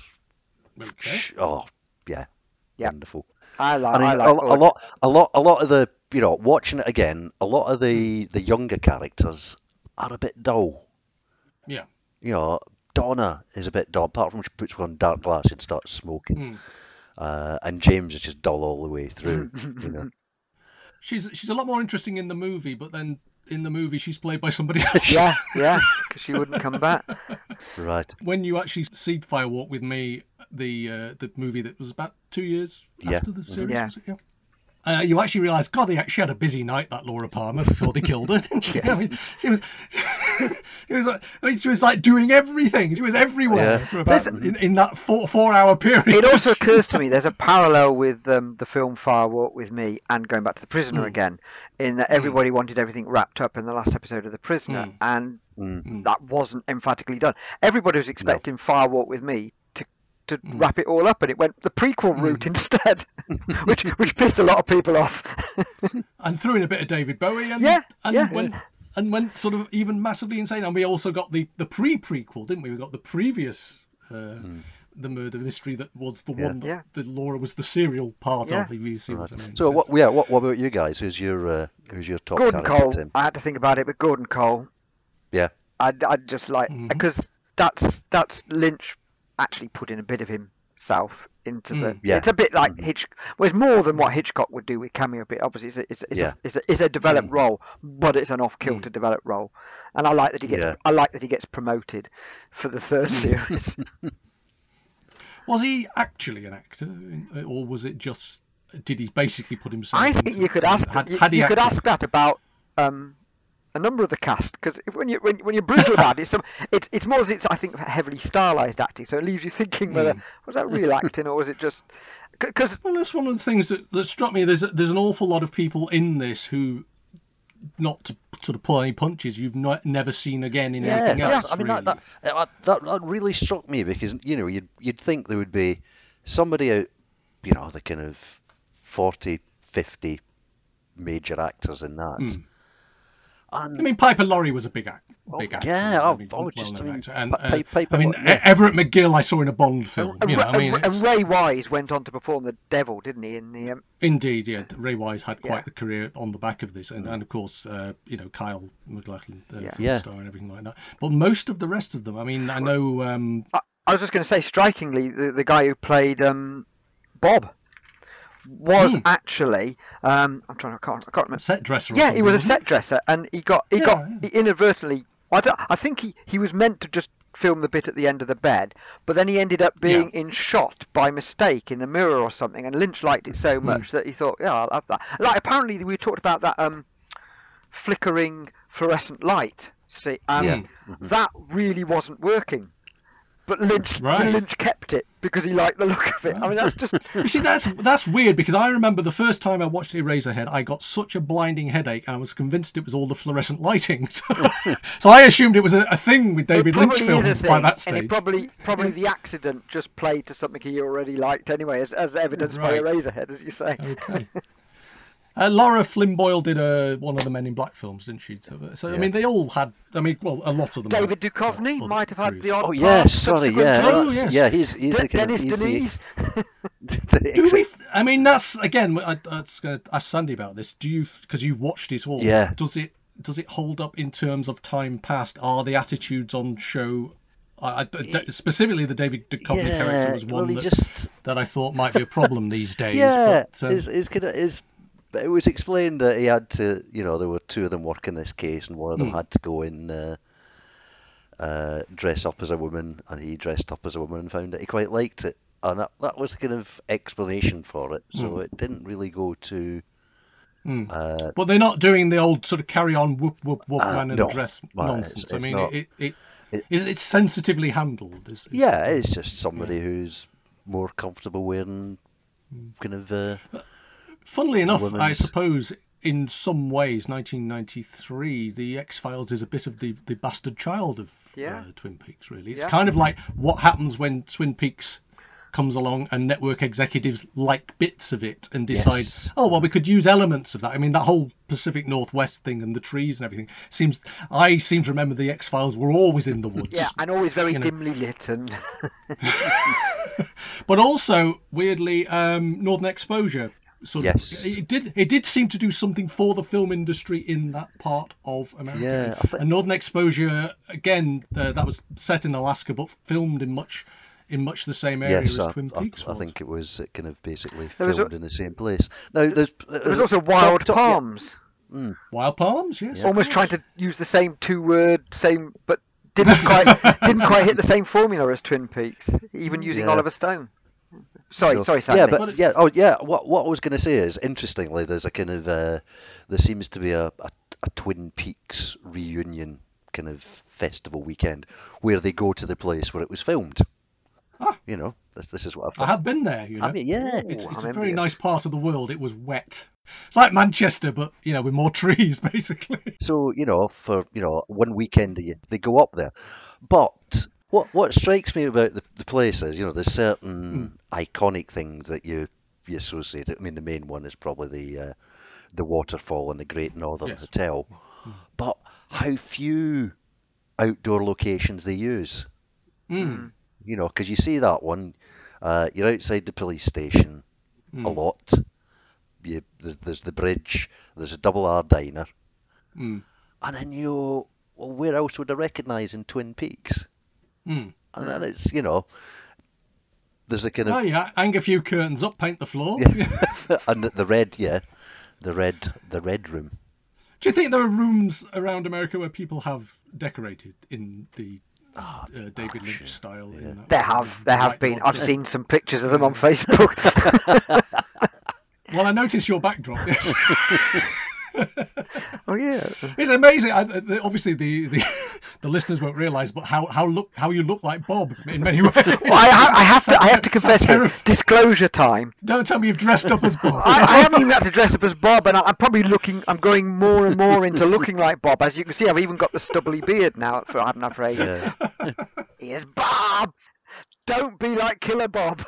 okay. oh yeah, yeah, wonderful. I like, I mean, I like a, a lot, a lot, a lot of the, you know, watching it again, a lot of the the younger characters are a bit dull. Yeah. You know, Donna is a bit dull, apart from she puts on dark glass and starts smoking. Mm. uh, and James is just dull all the way through. You know, she's she's a lot more interesting in the movie, but then in the movie she's played by somebody else. Yeah, yeah, because she wouldn't come back. Right. When you actually see Fire Walk With Me, the uh, the movie that was about two years yeah. after the series, yeah. was it? Yeah. Uh, you actually realise, God, they actually had a busy night, that Laura Palmer, before they killed her, didn't she? Yeah. I mean, she was, she was like, I mean, she was like doing everything. She was everywhere yeah. for about in, in that four four-hour period. It also occurs to me there's a parallel with um, the film Fire Walk With Me and going back to The Prisoner mm. again, in that everybody mm. wanted everything wrapped up in the last episode of The Prisoner, mm. and mm. that wasn't emphatically done. Everybody was expecting no. Fire Walk With Me to mm. wrap it all up, and it went the prequel route mm. instead, which which pissed a lot of people off. And threw in a bit of David Bowie, and yeah, and yeah. went and went sort of even massively insane. And we also got the the pre-prequel, didn't we? We got the previous uh, mm. the murder mystery that was the yeah. one that, yeah. that Laura was the serial part yeah. of. If you see right. what I mean. So what? Yeah. What, what about you guys? Who's your uh, who's your top? Gordon Cole. Team? I had to think about it, but Gordon Cole. Yeah. I I just like because mm-hmm. that's that's Lynch. Actually put in a bit of himself into the mm, yeah. it's a bit like mm. Hitchcock. Well, it's more than what Hitchcock would do with cameo, but obviously it's a, it's, it's, yeah. a, it's, a, it's a developed mm. role, but it's an off-kilter mm. developed role, and I like that he gets yeah. I like that he gets promoted for the third series. Was he actually an actor, or was it just did he basically put himself I think you could ask had, you, had you could ask that about um a number of the cast, because when you when, when you're brutal about it, some, it's it's more it's I think heavily stylized acting, so it leaves you thinking whether mm. was that real acting or was it just because well that's one of the things that, that struck me. There's a, there's an awful lot of people in this who, not to sort of pull any punches, you've not, never seen again in yeah, anything yeah. else. I mean really. that, that that that really struck me because you know you'd you'd think there would be somebody out, you know, the kind of forty, fifty major actors in that. Mm. Um, I mean, Piper Laurie was a big, act, big actor. Yeah, I mean, oh, just well I mean, and, uh, Piper, I mean yeah. Everett McGill I saw in a Bond film. And, you know, and, I mean, and Ray Wise went on to perform the devil, didn't he? In the um... indeed, yeah, Ray Wise had quite yeah. the career on the back of this, and, and of course, uh, you know, Kyle MacLachlan, uh, yeah. film yeah. star, and everything like that. But most of the rest of them, I mean, I know. Um... I, I was just going to say, strikingly, the, the guy who played um, Bob. Was mm. actually, um, I'm trying. I can't. I can't remember. Set dresser. Yeah, he was a set dresser, and he got. He yeah, got. Yeah. He inadvertently. I, don't, I think he, he was meant to just film the bit at the end of the bed, but then he ended up being yeah. in shot by mistake in the mirror or something. And Lynch liked it so much mm. that he thought, yeah, I'll have that. Like apparently we talked about that um, flickering fluorescent light. See, um, yeah. mm-hmm. that really wasn't working. But Lynch, right. Lynch kept it because he liked the look of it. Right. I mean, that's just... You see, that's that's weird because I remember the first time I watched Eraserhead, I got such a blinding headache and I was convinced it was all the fluorescent lighting. So, so I assumed it was a, a thing with David Lynch films by that stage. And it probably, probably the accident just played to something he already liked anyway, as, as evidenced right. by Eraserhead, as you say. Okay. Uh, Laura Flynn Boyle did uh, one of the Men in Black films, didn't she? So, yeah. I mean, they all had, I mean, well, a lot of them. David had, Duchovny uh, might have had careers. The odd... Oh, yeah, sorry, yeah. Oh, yes. Yeah, he's, he's the kind Dennis of... Dennis Denise. Do we... I mean, that's, again, I, I was going to ask Sandy about this. Do you... Because you've watched it all. Yeah. Does it, does it hold up in terms of time past? Are the attitudes on show... I, I, specifically, the David Duchovny yeah, character was one well, that, just... that I thought might be a problem these days. Yeah, but, um, is is is. But it was explained that he had to, you know, there were two of them working this case, and one of them mm. had to go in, uh, uh, dress up as a woman, and he dressed up as a woman and found that he quite liked it. And that, that was kind of explanation for it, so mm. it didn't really go to... Mm. Uh, but they're not doing the old sort of carry-on whoop-whoop-whoop uh, man and no, dress man, nonsense. It's, it's I mean, not, it, it, it, it, it's sensitively handled. Is, is yeah, it? It's just somebody yeah. who's more comfortable wearing kind of... Uh, Funnily enough, women. I suppose, in some ways, nineteen ninety-three, The X-Files is a bit of the, the bastard child of yeah. uh, Twin Peaks, really. It's yeah. kind of like what happens when Twin Peaks comes along and network executives like bits of it and decide, yes. oh, well, we could use elements of that. I mean, that whole Pacific Northwest thing and the trees and everything seems... I seem to remember The X-Files were always in the woods. Yeah, and always very you know. dimly lit. And... But also, weirdly, um, Northern Exposure... So yes. it did. It did seem to do something for the film industry in that part of America. Yeah, I think... And Northern Exposure again. Uh, that was set in Alaska, but filmed in much in much the same area yes, as I, Twin Peaks I, I was. I think it was kind of basically filmed a, in the same place. No, there's, there's, there's also Wild top, Palms. Yeah. Mm. Wild Palms, yes. Yeah. Almost trying to use the same two-word, same, but didn't quite didn't quite hit the same formula as Twin Peaks, even using yeah. Oliver Stone. Sorry, so, sorry, Sandy. Yeah, but, yeah, oh, yeah. What what I was going to say is, interestingly, there's a kind of uh, there seems to be a, a, a Twin Peaks reunion kind of festival weekend where they go to the place where it was filmed. Ah. You know, this, this is what I've done. I have been there. You know, I mean, yeah, it's, it's a very nice part of the world. It was wet. It's like Manchester, but you know, with more trees, basically. So you know, for you know, one weekend a year, they go up there. But what what strikes me about the, the place is, you know, there's certain mm. iconic things that you you associate. I mean, the main one is probably the uh, the waterfall and the Great Northern yes. Hotel. Mm. But how few outdoor locations they use. Mm. You know, because you see that one, uh, you're outside the police station mm. a lot. You, there's, there's the bridge, there's a Double R diner. Mm. And then you, well, where else would I recognise in Twin Peaks? Mm. And then it's, you know, there's a kind of... Oh, yeah, hang a few curtains up, paint the floor. Yeah. And the, the red, yeah, the red, the red room. Do you think there are rooms around America where people have decorated in the... Uh, David Lynch style. Yeah. In there have there have right been. I've seen some pictures of them on Facebook. Well, I noticed your backdrop. Yes. Oh yeah, it's amazing. I, obviously, the, the the listeners won't realise, but how how look how you look like Bob in many ways. Well, I, I have to I have to confess terrif- disclosure time. Don't tell me you've dressed up as Bob. I, I haven't even had to dress up as Bob, and I, I'm probably looking. I'm going more and more into looking like Bob. As you can see, I've even got the stubbly beard now. For I haven't had for ages. Yeah. Here's Bob. Don't be like Killer Bob.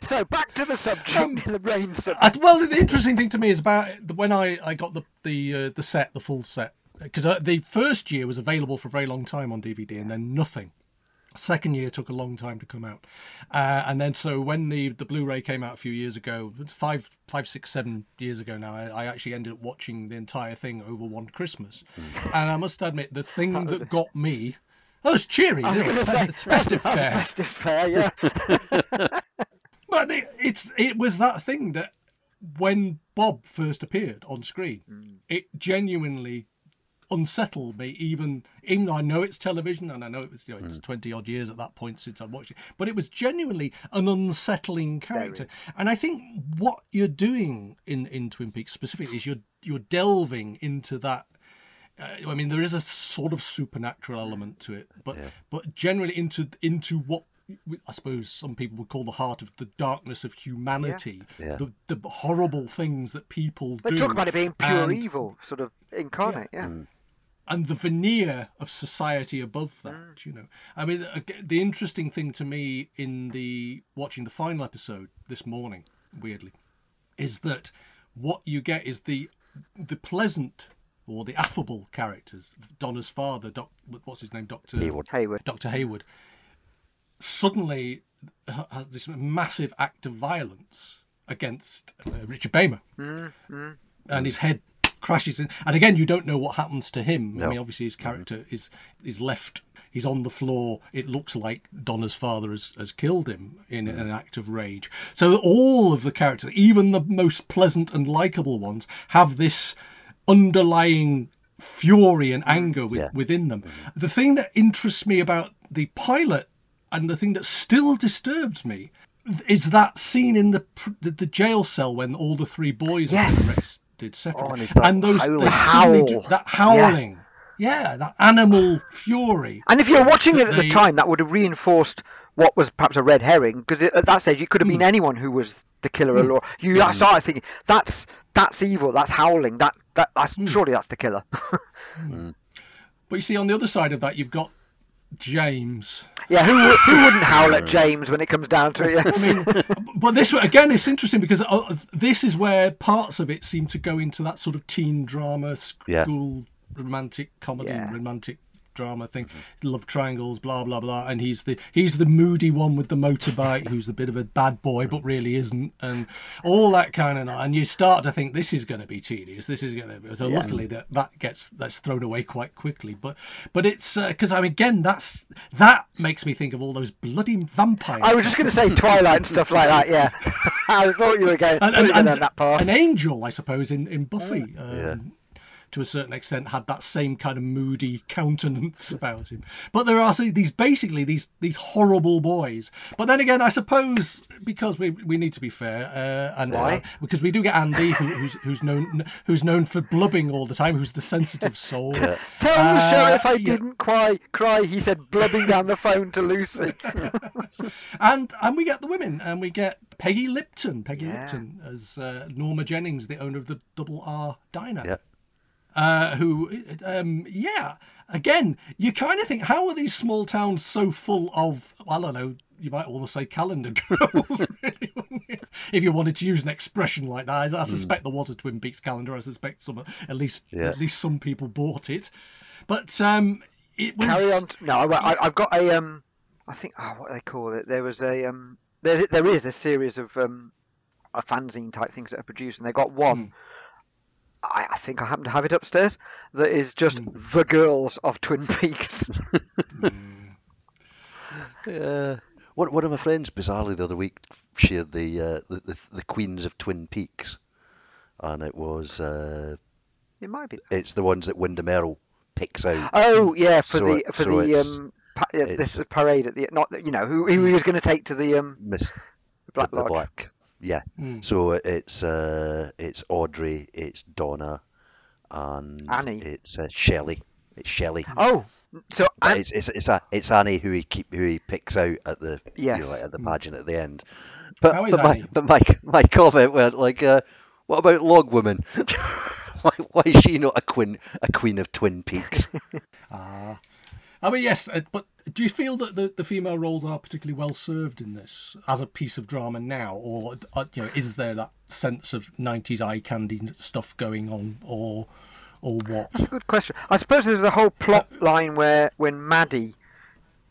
So back to the subject, um, the rain subject. I, well, the interesting thing to me is about when I, I got the the uh, the set, the full set, because uh, the first year was available for a very long time on D V D, and then nothing. Second year took a long time to come out, uh, and then so when the, the Blu-ray came out a few years ago, five five six seven years ago now, I, I actually ended up watching the entire thing over one Christmas, and I must admit the thing that got me. Oh, it's cheery. I was going to say it's festive fare. Festive fare, yeah. But it, it's it was that thing that when Bob first appeared on screen, mm. it genuinely unsettled me. Even even though I know it's television and I know it was you know it's twenty mm. odd years at that point since I watched it, but it was genuinely an unsettling character. And I think what you're doing in, in Twin Peaks specifically is you're you're delving into that. Uh, I mean, there is a sort of supernatural element to it, but yeah. but generally into into what. I suppose some people would call the heart of the darkness of humanity, yeah. Yeah. The, the horrible things that people they do. They talk about it being pure and, evil, sort of incarnate, yeah. yeah. Mm. And the veneer of society above that, mm. you know. I mean, the interesting thing to me in the watching the final episode this morning, weirdly, is that what you get is the the pleasant or the affable characters. Donna's father, Doc, what's his name, Doctor Hayward. Doctor Hayward. Suddenly has this massive act of violence against uh, Richard Beimer. Mm, mm. And his head crashes in. And again, you don't know what happens to him. No. I mean, obviously his character is is left, he's on the floor. It looks like Donna's father has, has killed him in yeah. an act of rage. So all of the characters, even the most pleasant and likeable ones, have this underlying fury and anger with, yeah. within them. Mm-hmm. The thing that interests me about the pilot and the thing that still disturbs me is that scene in the the, the jail cell when all the three boys yes. are arrested separately, oh, and, and those howl. Howl. Do, that howling, yeah. yeah, that animal fury. And if you're watching it at they... the time, that would have reinforced what was perhaps a red herring, because at that stage it could have been mm. anyone who was the killer mm. or Laura. You yeah. started thinking that's that's evil, that's howling, that that that's, mm. surely that's the killer. mm. But you see, on the other side of that, you've got James. Yeah, who who wouldn't howl at James when it comes down to it? Yes. I mean, but this again, it's interesting because uh, this is where parts of it seem to go into that sort of teen drama, school yeah. romantic comedy, yeah. romantic drama thing, mm-hmm. love triangles, blah blah blah, and he's the he's the moody one with the motorbike who's a bit of a bad boy but really isn't, and all that kind of, and you start to think this is going to be tedious, this is going to be, so yeah, luckily that that gets that's thrown away quite quickly, but but it's because uh, I mean, again, that's that makes me think of all those bloody vampires. I was just going to say Twilight and stuff like that, yeah. I thought you were going and, and, and, that part. An Angel, I suppose, in, in Buffy, oh, yeah. um, to a certain extent, had that same kind of moody countenance about him. But there are these basically these these horrible boys. But then again, I suppose because we we need to be fair, uh, and uh, because we do get Andy, who, who's who's known who's known for blubbing all the time, who's the sensitive soul. Tell uh, the sheriff I yeah. didn't cry. Cry, he said, blubbing down the phone to Lucy. and and we get the women, and we get Peggy Lipton, Peggy yeah. Lipton as uh, Norma Jennings, the owner of the Double R Diner. Yeah. Uh, who, um, yeah, again, you kind of think, how are these small towns so full of, well, I don't know, you might almost say calendar girls, really, if you wanted to use an expression like that. I, I suspect mm. there was a Twin Peaks calendar. I suspect some, at least, yeah. at least some people bought it. But um, it was. Carry on. No, I, I, I've got a. Um, I think oh, what do they call it. There was a. Um, there, there is a series of um, a fanzine type things that are produced, and they got one. Mm. I think I happen to have it upstairs. That is just mm. the girls of Twin Peaks. mm. uh, one, one of my friends, bizarrely, the other week shared the, uh, the, the the Queens of Twin Peaks, and it was uh, it might be it's the ones that Wyndham Earle picks out. Oh yeah, for so the it, for so the um, pa- this parade at the not you know who, who he was going to take to the um Miss, Black the, the Black. Yeah, mm. so it's uh, it's Audrey, it's Donna, and Annie. It's uh, Shelley. It's Shelley. Oh, so An- it's it's it's, a, it's Annie who he keep who he picks out at the yes. you know, like at the pageant at the end. But, How is but Annie? my but my my comment went like, uh, what about Log Woman? why why is she not a queen a queen of Twin Peaks? Ah. uh. I mean, yes, but do you feel that the, the female roles are particularly well served in this as a piece of drama now, or you know, is there that sense of nineties eye candy stuff going on, or or what? That's a good question. I suppose there's the whole plot line where when Maddie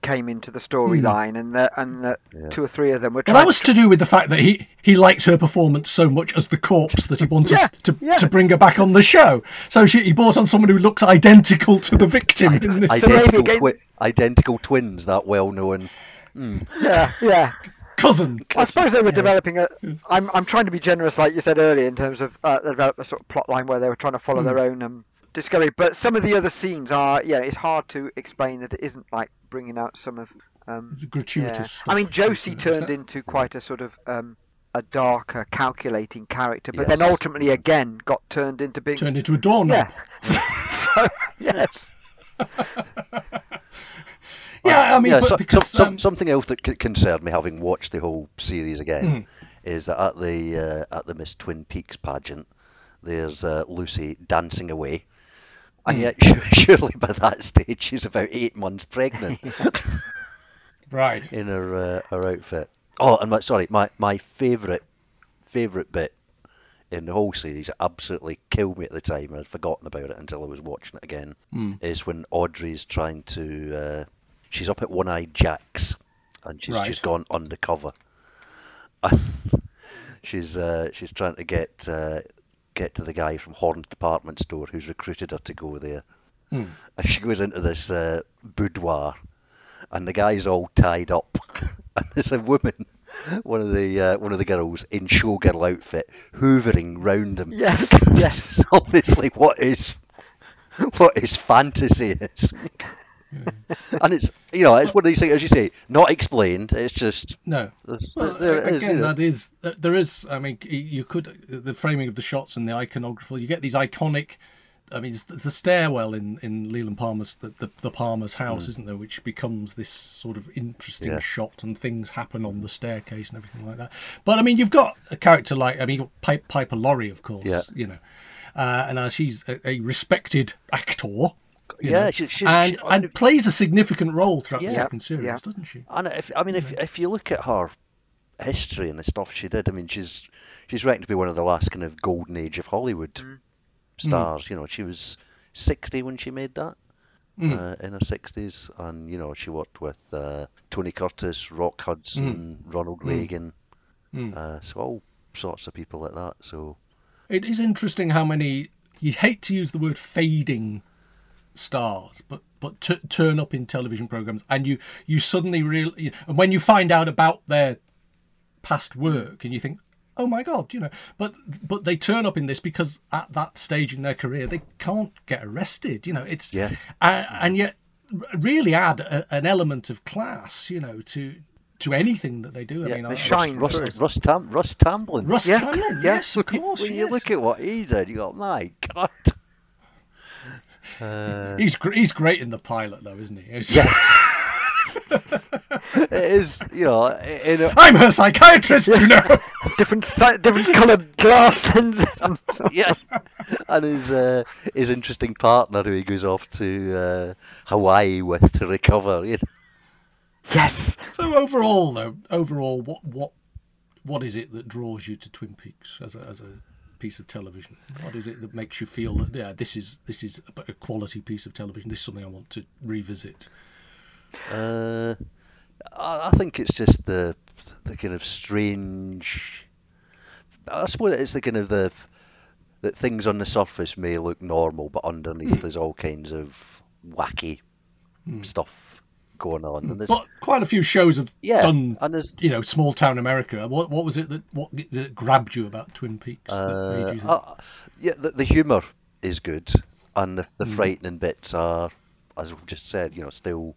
came into the storyline, mm. and the, and the yeah. two or three of them were. Well, that was to do with the fact that he, he liked her performance so much as the corpse that he wanted yeah, to, yeah. to bring her back on the show. So she, he brought on someone who looks identical to the victim. I, in this identical, twi- identical twins, that well-known. Mm. Yeah, yeah. Cousin. I suppose they were yeah. developing a. I'm I'm trying to be generous, like you said earlier, in terms of uh, they developed a sort of plot line where they were trying to follow mm. their own um, discovery. But some of the other scenes are, yeah, it's hard to explain that it isn't like. Bringing out some of um, the gratuitous yeah. stuff. I mean, Josie turned into quite a sort of um, a darker, calculating character, but yes. then ultimately again got turned into being turned into a doorknob. Yeah. so, yes. yeah, I mean, yeah, but so, because so, um... something else that c- concerned me, having watched the whole series again, mm. is that at the uh, at the Miss Twin Peaks pageant, there's uh, Lucy dancing away. And yet, surely by that stage, she's about eight months pregnant. right. In her uh, her outfit. Oh, and my, sorry, my, my favourite favourite bit in the whole series, absolutely killed me at the time, and I'd forgotten about it until I was watching it again, mm. is when Audrey's trying to... Uh, she's up at One-Eyed Jack's, and she, right. she's gone undercover. she's uh, she's trying to get... Uh, get to the guy from Horn's department store who's recruited her to go there. Mm. And she goes into this uh, boudoir, and the guy's all tied up. and there's a woman, one of the uh, one of the girls in showgirl outfit, hoovering round him. Yes, yes. Obviously, what is what is fantasy is. yeah. And it's you know it's one of these things, as you say, not explained. It's just no. Well, there, there, again, is, that is there is. I mean, you could the framing of the shots and the iconography. You get these iconic. I mean, it's the stairwell in, in Leland Palmer's the, the, the Palmer's house, mm. isn't there? Which becomes this sort of interesting yeah. shot, and things happen on the staircase and everything like that. But I mean, you've got a character like I mean, you've got Piper Laurie, of course. Yeah. You know, uh, and uh, she's a, a respected actor. You yeah, she, she, and she, and plays a significant role throughout yeah, the second series, yeah. doesn't she? And if, I mean, if if you look at her history and the stuff she did, I mean, she's she's reckoned to be one of the last kind of golden age of Hollywood mm. stars. Mm. You know, she was sixty when she made that. mm. uh, in her sixties, and you know she worked with uh, Tony Curtis, Rock Hudson, mm. Ronald mm. Reagan, mm. Uh, so all sorts of people like that. So it is interesting how many, you hate to use the word fading stars, but but t- turn up in television programs, and you you suddenly really, and when you find out about their past work, and you think, oh my God, you know, but but they turn up in this because at that stage in their career they can't get arrested, you know. It's yeah, uh, and yet really add a, an element of class, you know, to to anything that they do. I yeah, mean, they I, shine. Russ, Russ, Russ, Tam, Russ Tamblyn. Russ yeah. Tamblyn, yeah. yes, of course. When yes. you look at what he did, you go, my God. Uh, he's gr- he's great in the pilot, though, isn't he? It's... Yeah. It is, you know. In a... I'm her psychiatrist, you know. different th- different coloured glass lenses. And yeah. And his uh, his interesting partner who he goes off to uh, Hawaii with to recover. You know? Yes. So overall, though, overall, what what what is it that draws you to Twin Peaks as a as a piece of television? What is it that makes you feel that yeah, this is this is a quality piece of television? This is something I want to revisit. Uh, I, I think it's just the the kind of strange. I suppose it's the kind of the that things on the surface may look normal, but underneath mm. there's all kinds of wacky mm. stuff going on. And but quite a few shows have yeah, done, and you know, small town America. What what was it that what that grabbed you about Twin Peaks? Uh, that made you uh, yeah, the, the humour is good, and the, the mm. frightening bits are, as we've just said, you know, still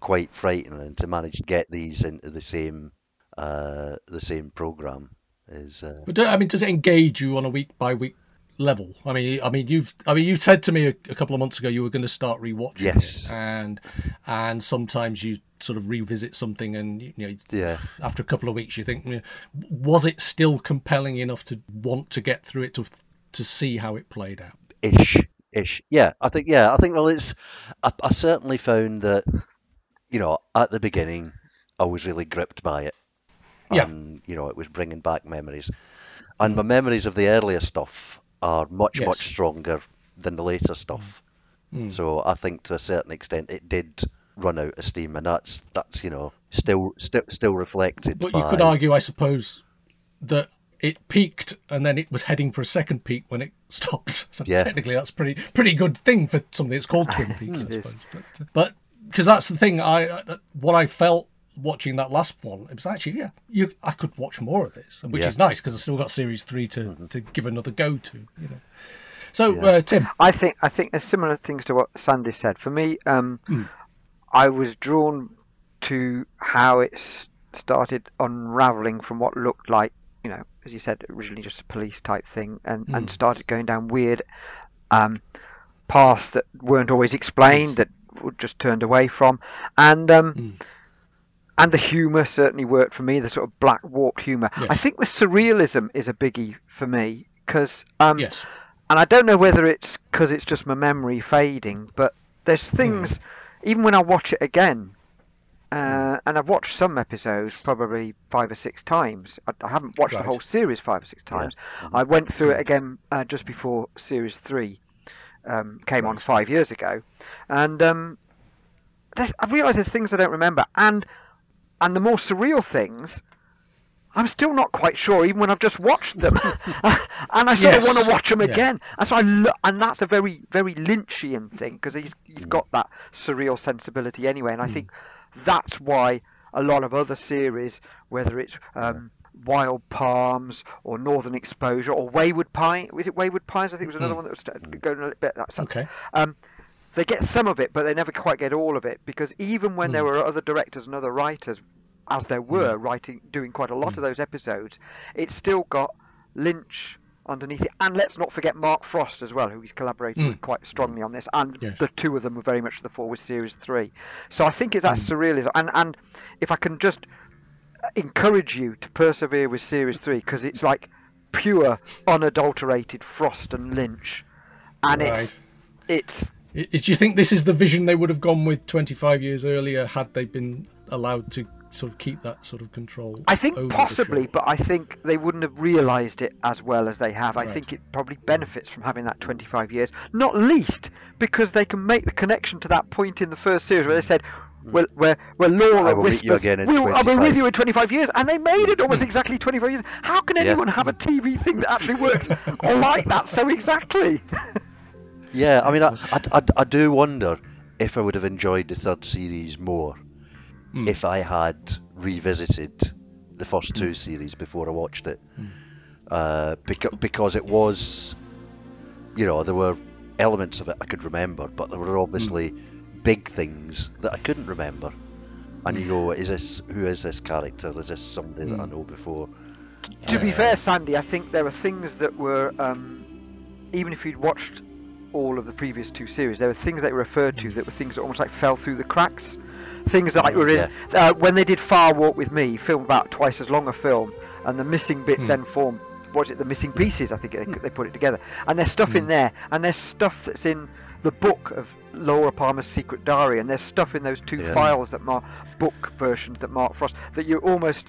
quite frightening. And to manage to get these into the same uh, the same programme is. Uh... But do, I mean, does it engage you on a week by week level? I mean, I mean, you've, I mean, you said to me a, a couple of months ago you were going to start rewatching yes. it, and and sometimes you sort of revisit something, and you know, yeah. after a couple of weeks you think, was it still compelling enough to want to get through it to to see how it played out? Ish, ish, yeah, I think, yeah, I think. Well, it's, I, I certainly found that, you know, at the beginning I was really gripped by it, and yeah. you know, it was bringing back memories, and my memories of the earlier stuff are much, yes. much stronger than the later stuff. Mm. So I think to a certain extent it did run out of steam, and that's, that's you know, still still, still reflected. But by... you could argue, I suppose, that it peaked and then it was heading for a second peak when it stopped. So yeah. technically that's pretty pretty good thing for something that's called Twin Peaks, I suppose. But because that's the thing, I what I felt watching that last one, it was actually, yeah, you, I could watch more of this, which yeah. is nice because I've still got series three to, mm-hmm. to give another go to, you know. So, yeah. uh, Tim, I think I think there's similar things to what Sandy said. For me, um, mm. I was drawn to how it started unraveling from what looked like, you know, as you said, originally just a police type thing, and, mm. and started going down weird um, paths that weren't always explained, that were just turned away from, and. Um, mm. And the humour certainly worked for me, the sort of black, warped humour. Yes. I think the surrealism is a biggie for me, because, um, yes. and I don't know whether it's because it's just my memory fading, but there's things, mm. even when I watch it again, uh, mm. and I've watched some episodes probably five or six times. I, I haven't watched right. the whole series five or six times. Yeah. I went through it again uh, just before series three um, came right. on five years ago. And um, I realised there's things I don't remember. And... And the more surreal things, I'm still not quite sure, even when I've just watched them. And I sort yes. of want to watch them yeah. again. And so I lo- and that's a very, very Lynchian thing, because he's he's got that surreal sensibility anyway. And I mm. think that's why a lot of other series, whether it's um, Wild Palms or Northern Exposure or Wayward Pines, is it Wayward Pines? I think it was another mm. one that was going a bit. That's okay. Um, They get some of it, but they never quite get all of it, because even when mm. there were other directors and other writers, as there were, mm. writing, doing quite a lot mm. of those episodes, it's still got Lynch underneath it. And let's not forget Mark Frost as well, who he's collaborated mm. with quite strongly on this. And yes. the two of them were very much the four with series three. So I think it's that mm. surrealism. And, and if I can just encourage you to persevere with series three, because it's like pure, unadulterated Frost and Lynch. And right. it's it's... Do you think this is the vision they would have gone with twenty-five years earlier had they been allowed to sort of keep that sort of control. I think possibly, but I think they wouldn't have realised it as well as they have. Right. I think it probably benefits from having that twenty-five years, not least because they can make the connection to that point in the first series where they said, Where, where, where Laura whispers, we'll, I'll be with you in twenty-five years, and they made it almost exactly twenty-five years. How can anyone yeah. have a T V thing that actually works like that so exactly? Yeah, I mean, I, I, I do wonder if I would have enjoyed the third series more mm. if I had revisited the first two series before I watched it. Mm. Uh, because, because it was, you know, there were elements of it I could remember, but there were obviously... Mm. big things that I couldn't remember, and you go, is this, who is this character, is this somebody mm. that I know before? To uh, be fair, Sandy, I think there were things that were um, even if you'd watched all of the previous two series, there were things that were referred to that were things that almost like fell through the cracks, things that like, were in yeah. uh, when they did Fire Walk With Me, filmed about twice as long a film, and the missing bits mm. then formed, what is it, the missing pieces, I think they, they put it together, and there's stuff mm. in there, and there's stuff that's in the book of Laura Palmer's Secret Diary, and there's stuff in those two yeah. files that Mark, book versions that Mark Frost, that you're almost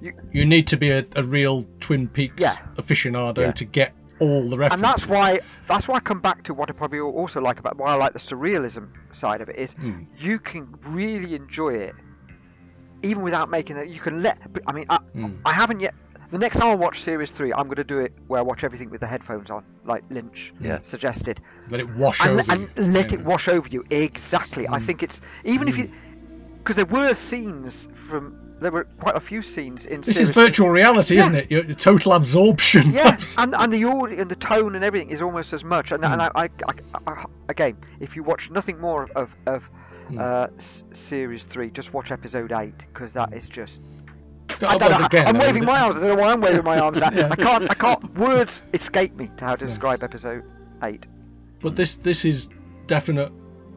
you, you need to be a, a real Twin Peaks yeah. aficionado yeah. to get all the references. And that's why that's why I come back to what I probably also like about why I like the surrealism side of it is mm. you can really enjoy it even without making that. You can let. I mean, I, mm. I haven't yet. The next time I watch series three, I'm going to do it where I watch everything with the headphones on, like Lynch yeah. suggested. Let it wash and, over you. And let yeah. it wash over you, exactly. Mm. I think it's, even mm. if you, because there were scenes from, there were quite a few scenes in This series is virtual two. reality, yeah. isn't it? Your, your total absorption. Yeah, and, and the audio and the tone and everything is almost as much. And, mm. and I, I, I, I, again, if you watch nothing more of, of mm. uh, s- series three, just watch episode eight, because that is just... I don't know, again, I'm waving my arms. I don't know why I'm waving my arms. Now. yeah. I can't. I can't. Words escape me to how to describe yeah. episode eight. But this this is definite,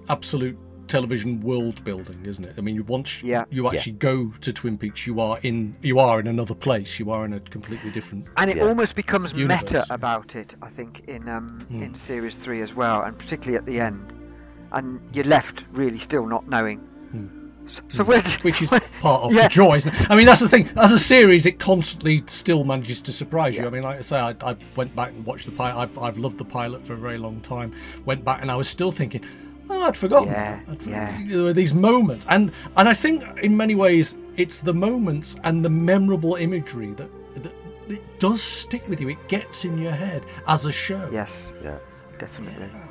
absolute television world building, isn't it? I mean, once yeah. you actually yeah. go to Twin Peaks, you are in you are in another place. You are in a completely different. And it yeah. almost becomes universe. meta about it. I think in um, mm. in series three as well, and particularly at the end, and you're left really still not knowing. Mm. So which is part of yeah. the joy, isn't it? I mean, that's the thing. As a series, it constantly still manages to surprise yeah. you. I mean, like I say, I, I went back and watched the pilot. I've, I've loved the pilot for a very long time. Went back and I was still thinking, oh, I'd forgotten. Yeah, I'd forgotten. Yeah. There were these moments. And and I think in many ways, it's the moments and the memorable imagery that, that it does stick with you. It gets in your head as a show. Yes, yeah, definitely. Yeah.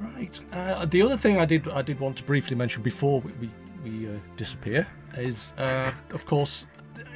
Right. Uh, the other thing I did I did want to briefly mention before we, we we uh, disappear is uh of course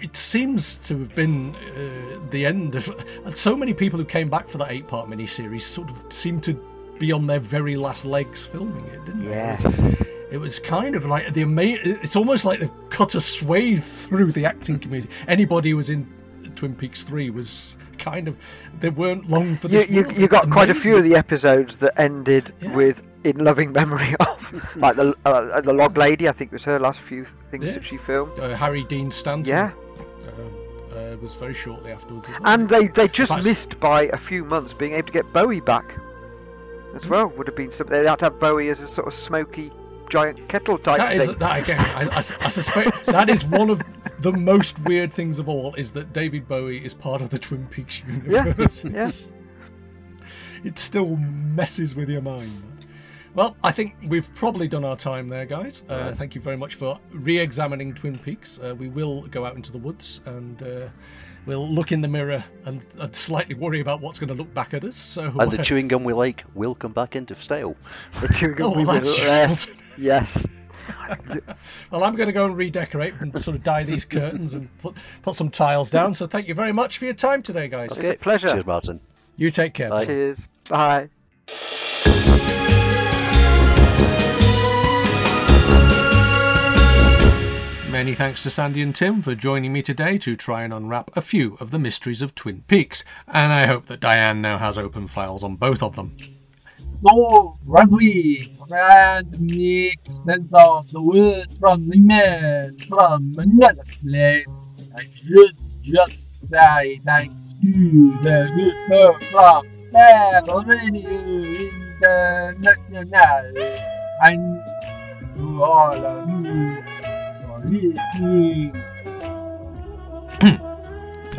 it seems to have been uh, the end of and so many people who came back for that eight part miniseries sort of seemed to be on their very last legs filming it, didn't yeah. they? Yes. It was kind of like the amazing, it's almost like they've cut a swathe through the acting community. Anybody who was in Twin Peaks three was kind of, they weren't long for this. You, you, you got amazing. Quite a few of the episodes that ended yeah. with in loving memory of, like the uh, the log lady, I think it was her last few things yeah. that she filmed. Uh, Harry Dean Stanton. Yeah, uh, uh, was very shortly afterwards. And they, they just That's... missed by a few months being able to get Bowie back as well. Would have been something. They had to have Bowie as a sort of smoky giant kettle type. That is thing. that again. I, I, I suspect that is one of the most weird things of all is that David Bowie is part of the Twin Peaks universe. Yeah. Yeah. It still messes with your mind. Well, I think we've probably done our time there, guys. Uh, right. Thank you very much for re-examining Twin Peaks. Uh, we will go out into the woods and uh, we'll look in the mirror and, and slightly worry about what's going to look back at us. So, and the uh, chewing gum we like will come back into style. The chewing gum oh, we like. Yes. yes. Well, I'm going to go and redecorate and sort of dye these curtains and put put some tiles down. So thank you very much for your time today, guys. Okay, it's a pleasure. Cheers, Martin. You take care. Bye. Cheers. Bye. Many thanks to Sandy and Tim for joining me today to try and unwrap a few of the mysteries of Twin Peaks, and I hope that Diane now has open files on both of them. So, as we try to make sense of the words from the man from another place, I should just say thanks to the good folk from Fab Radio International and to all of you. Not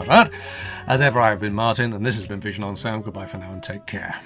bad. As ever, I have been Martin, and this has been Vision on Sound. Goodbye for now, and take care.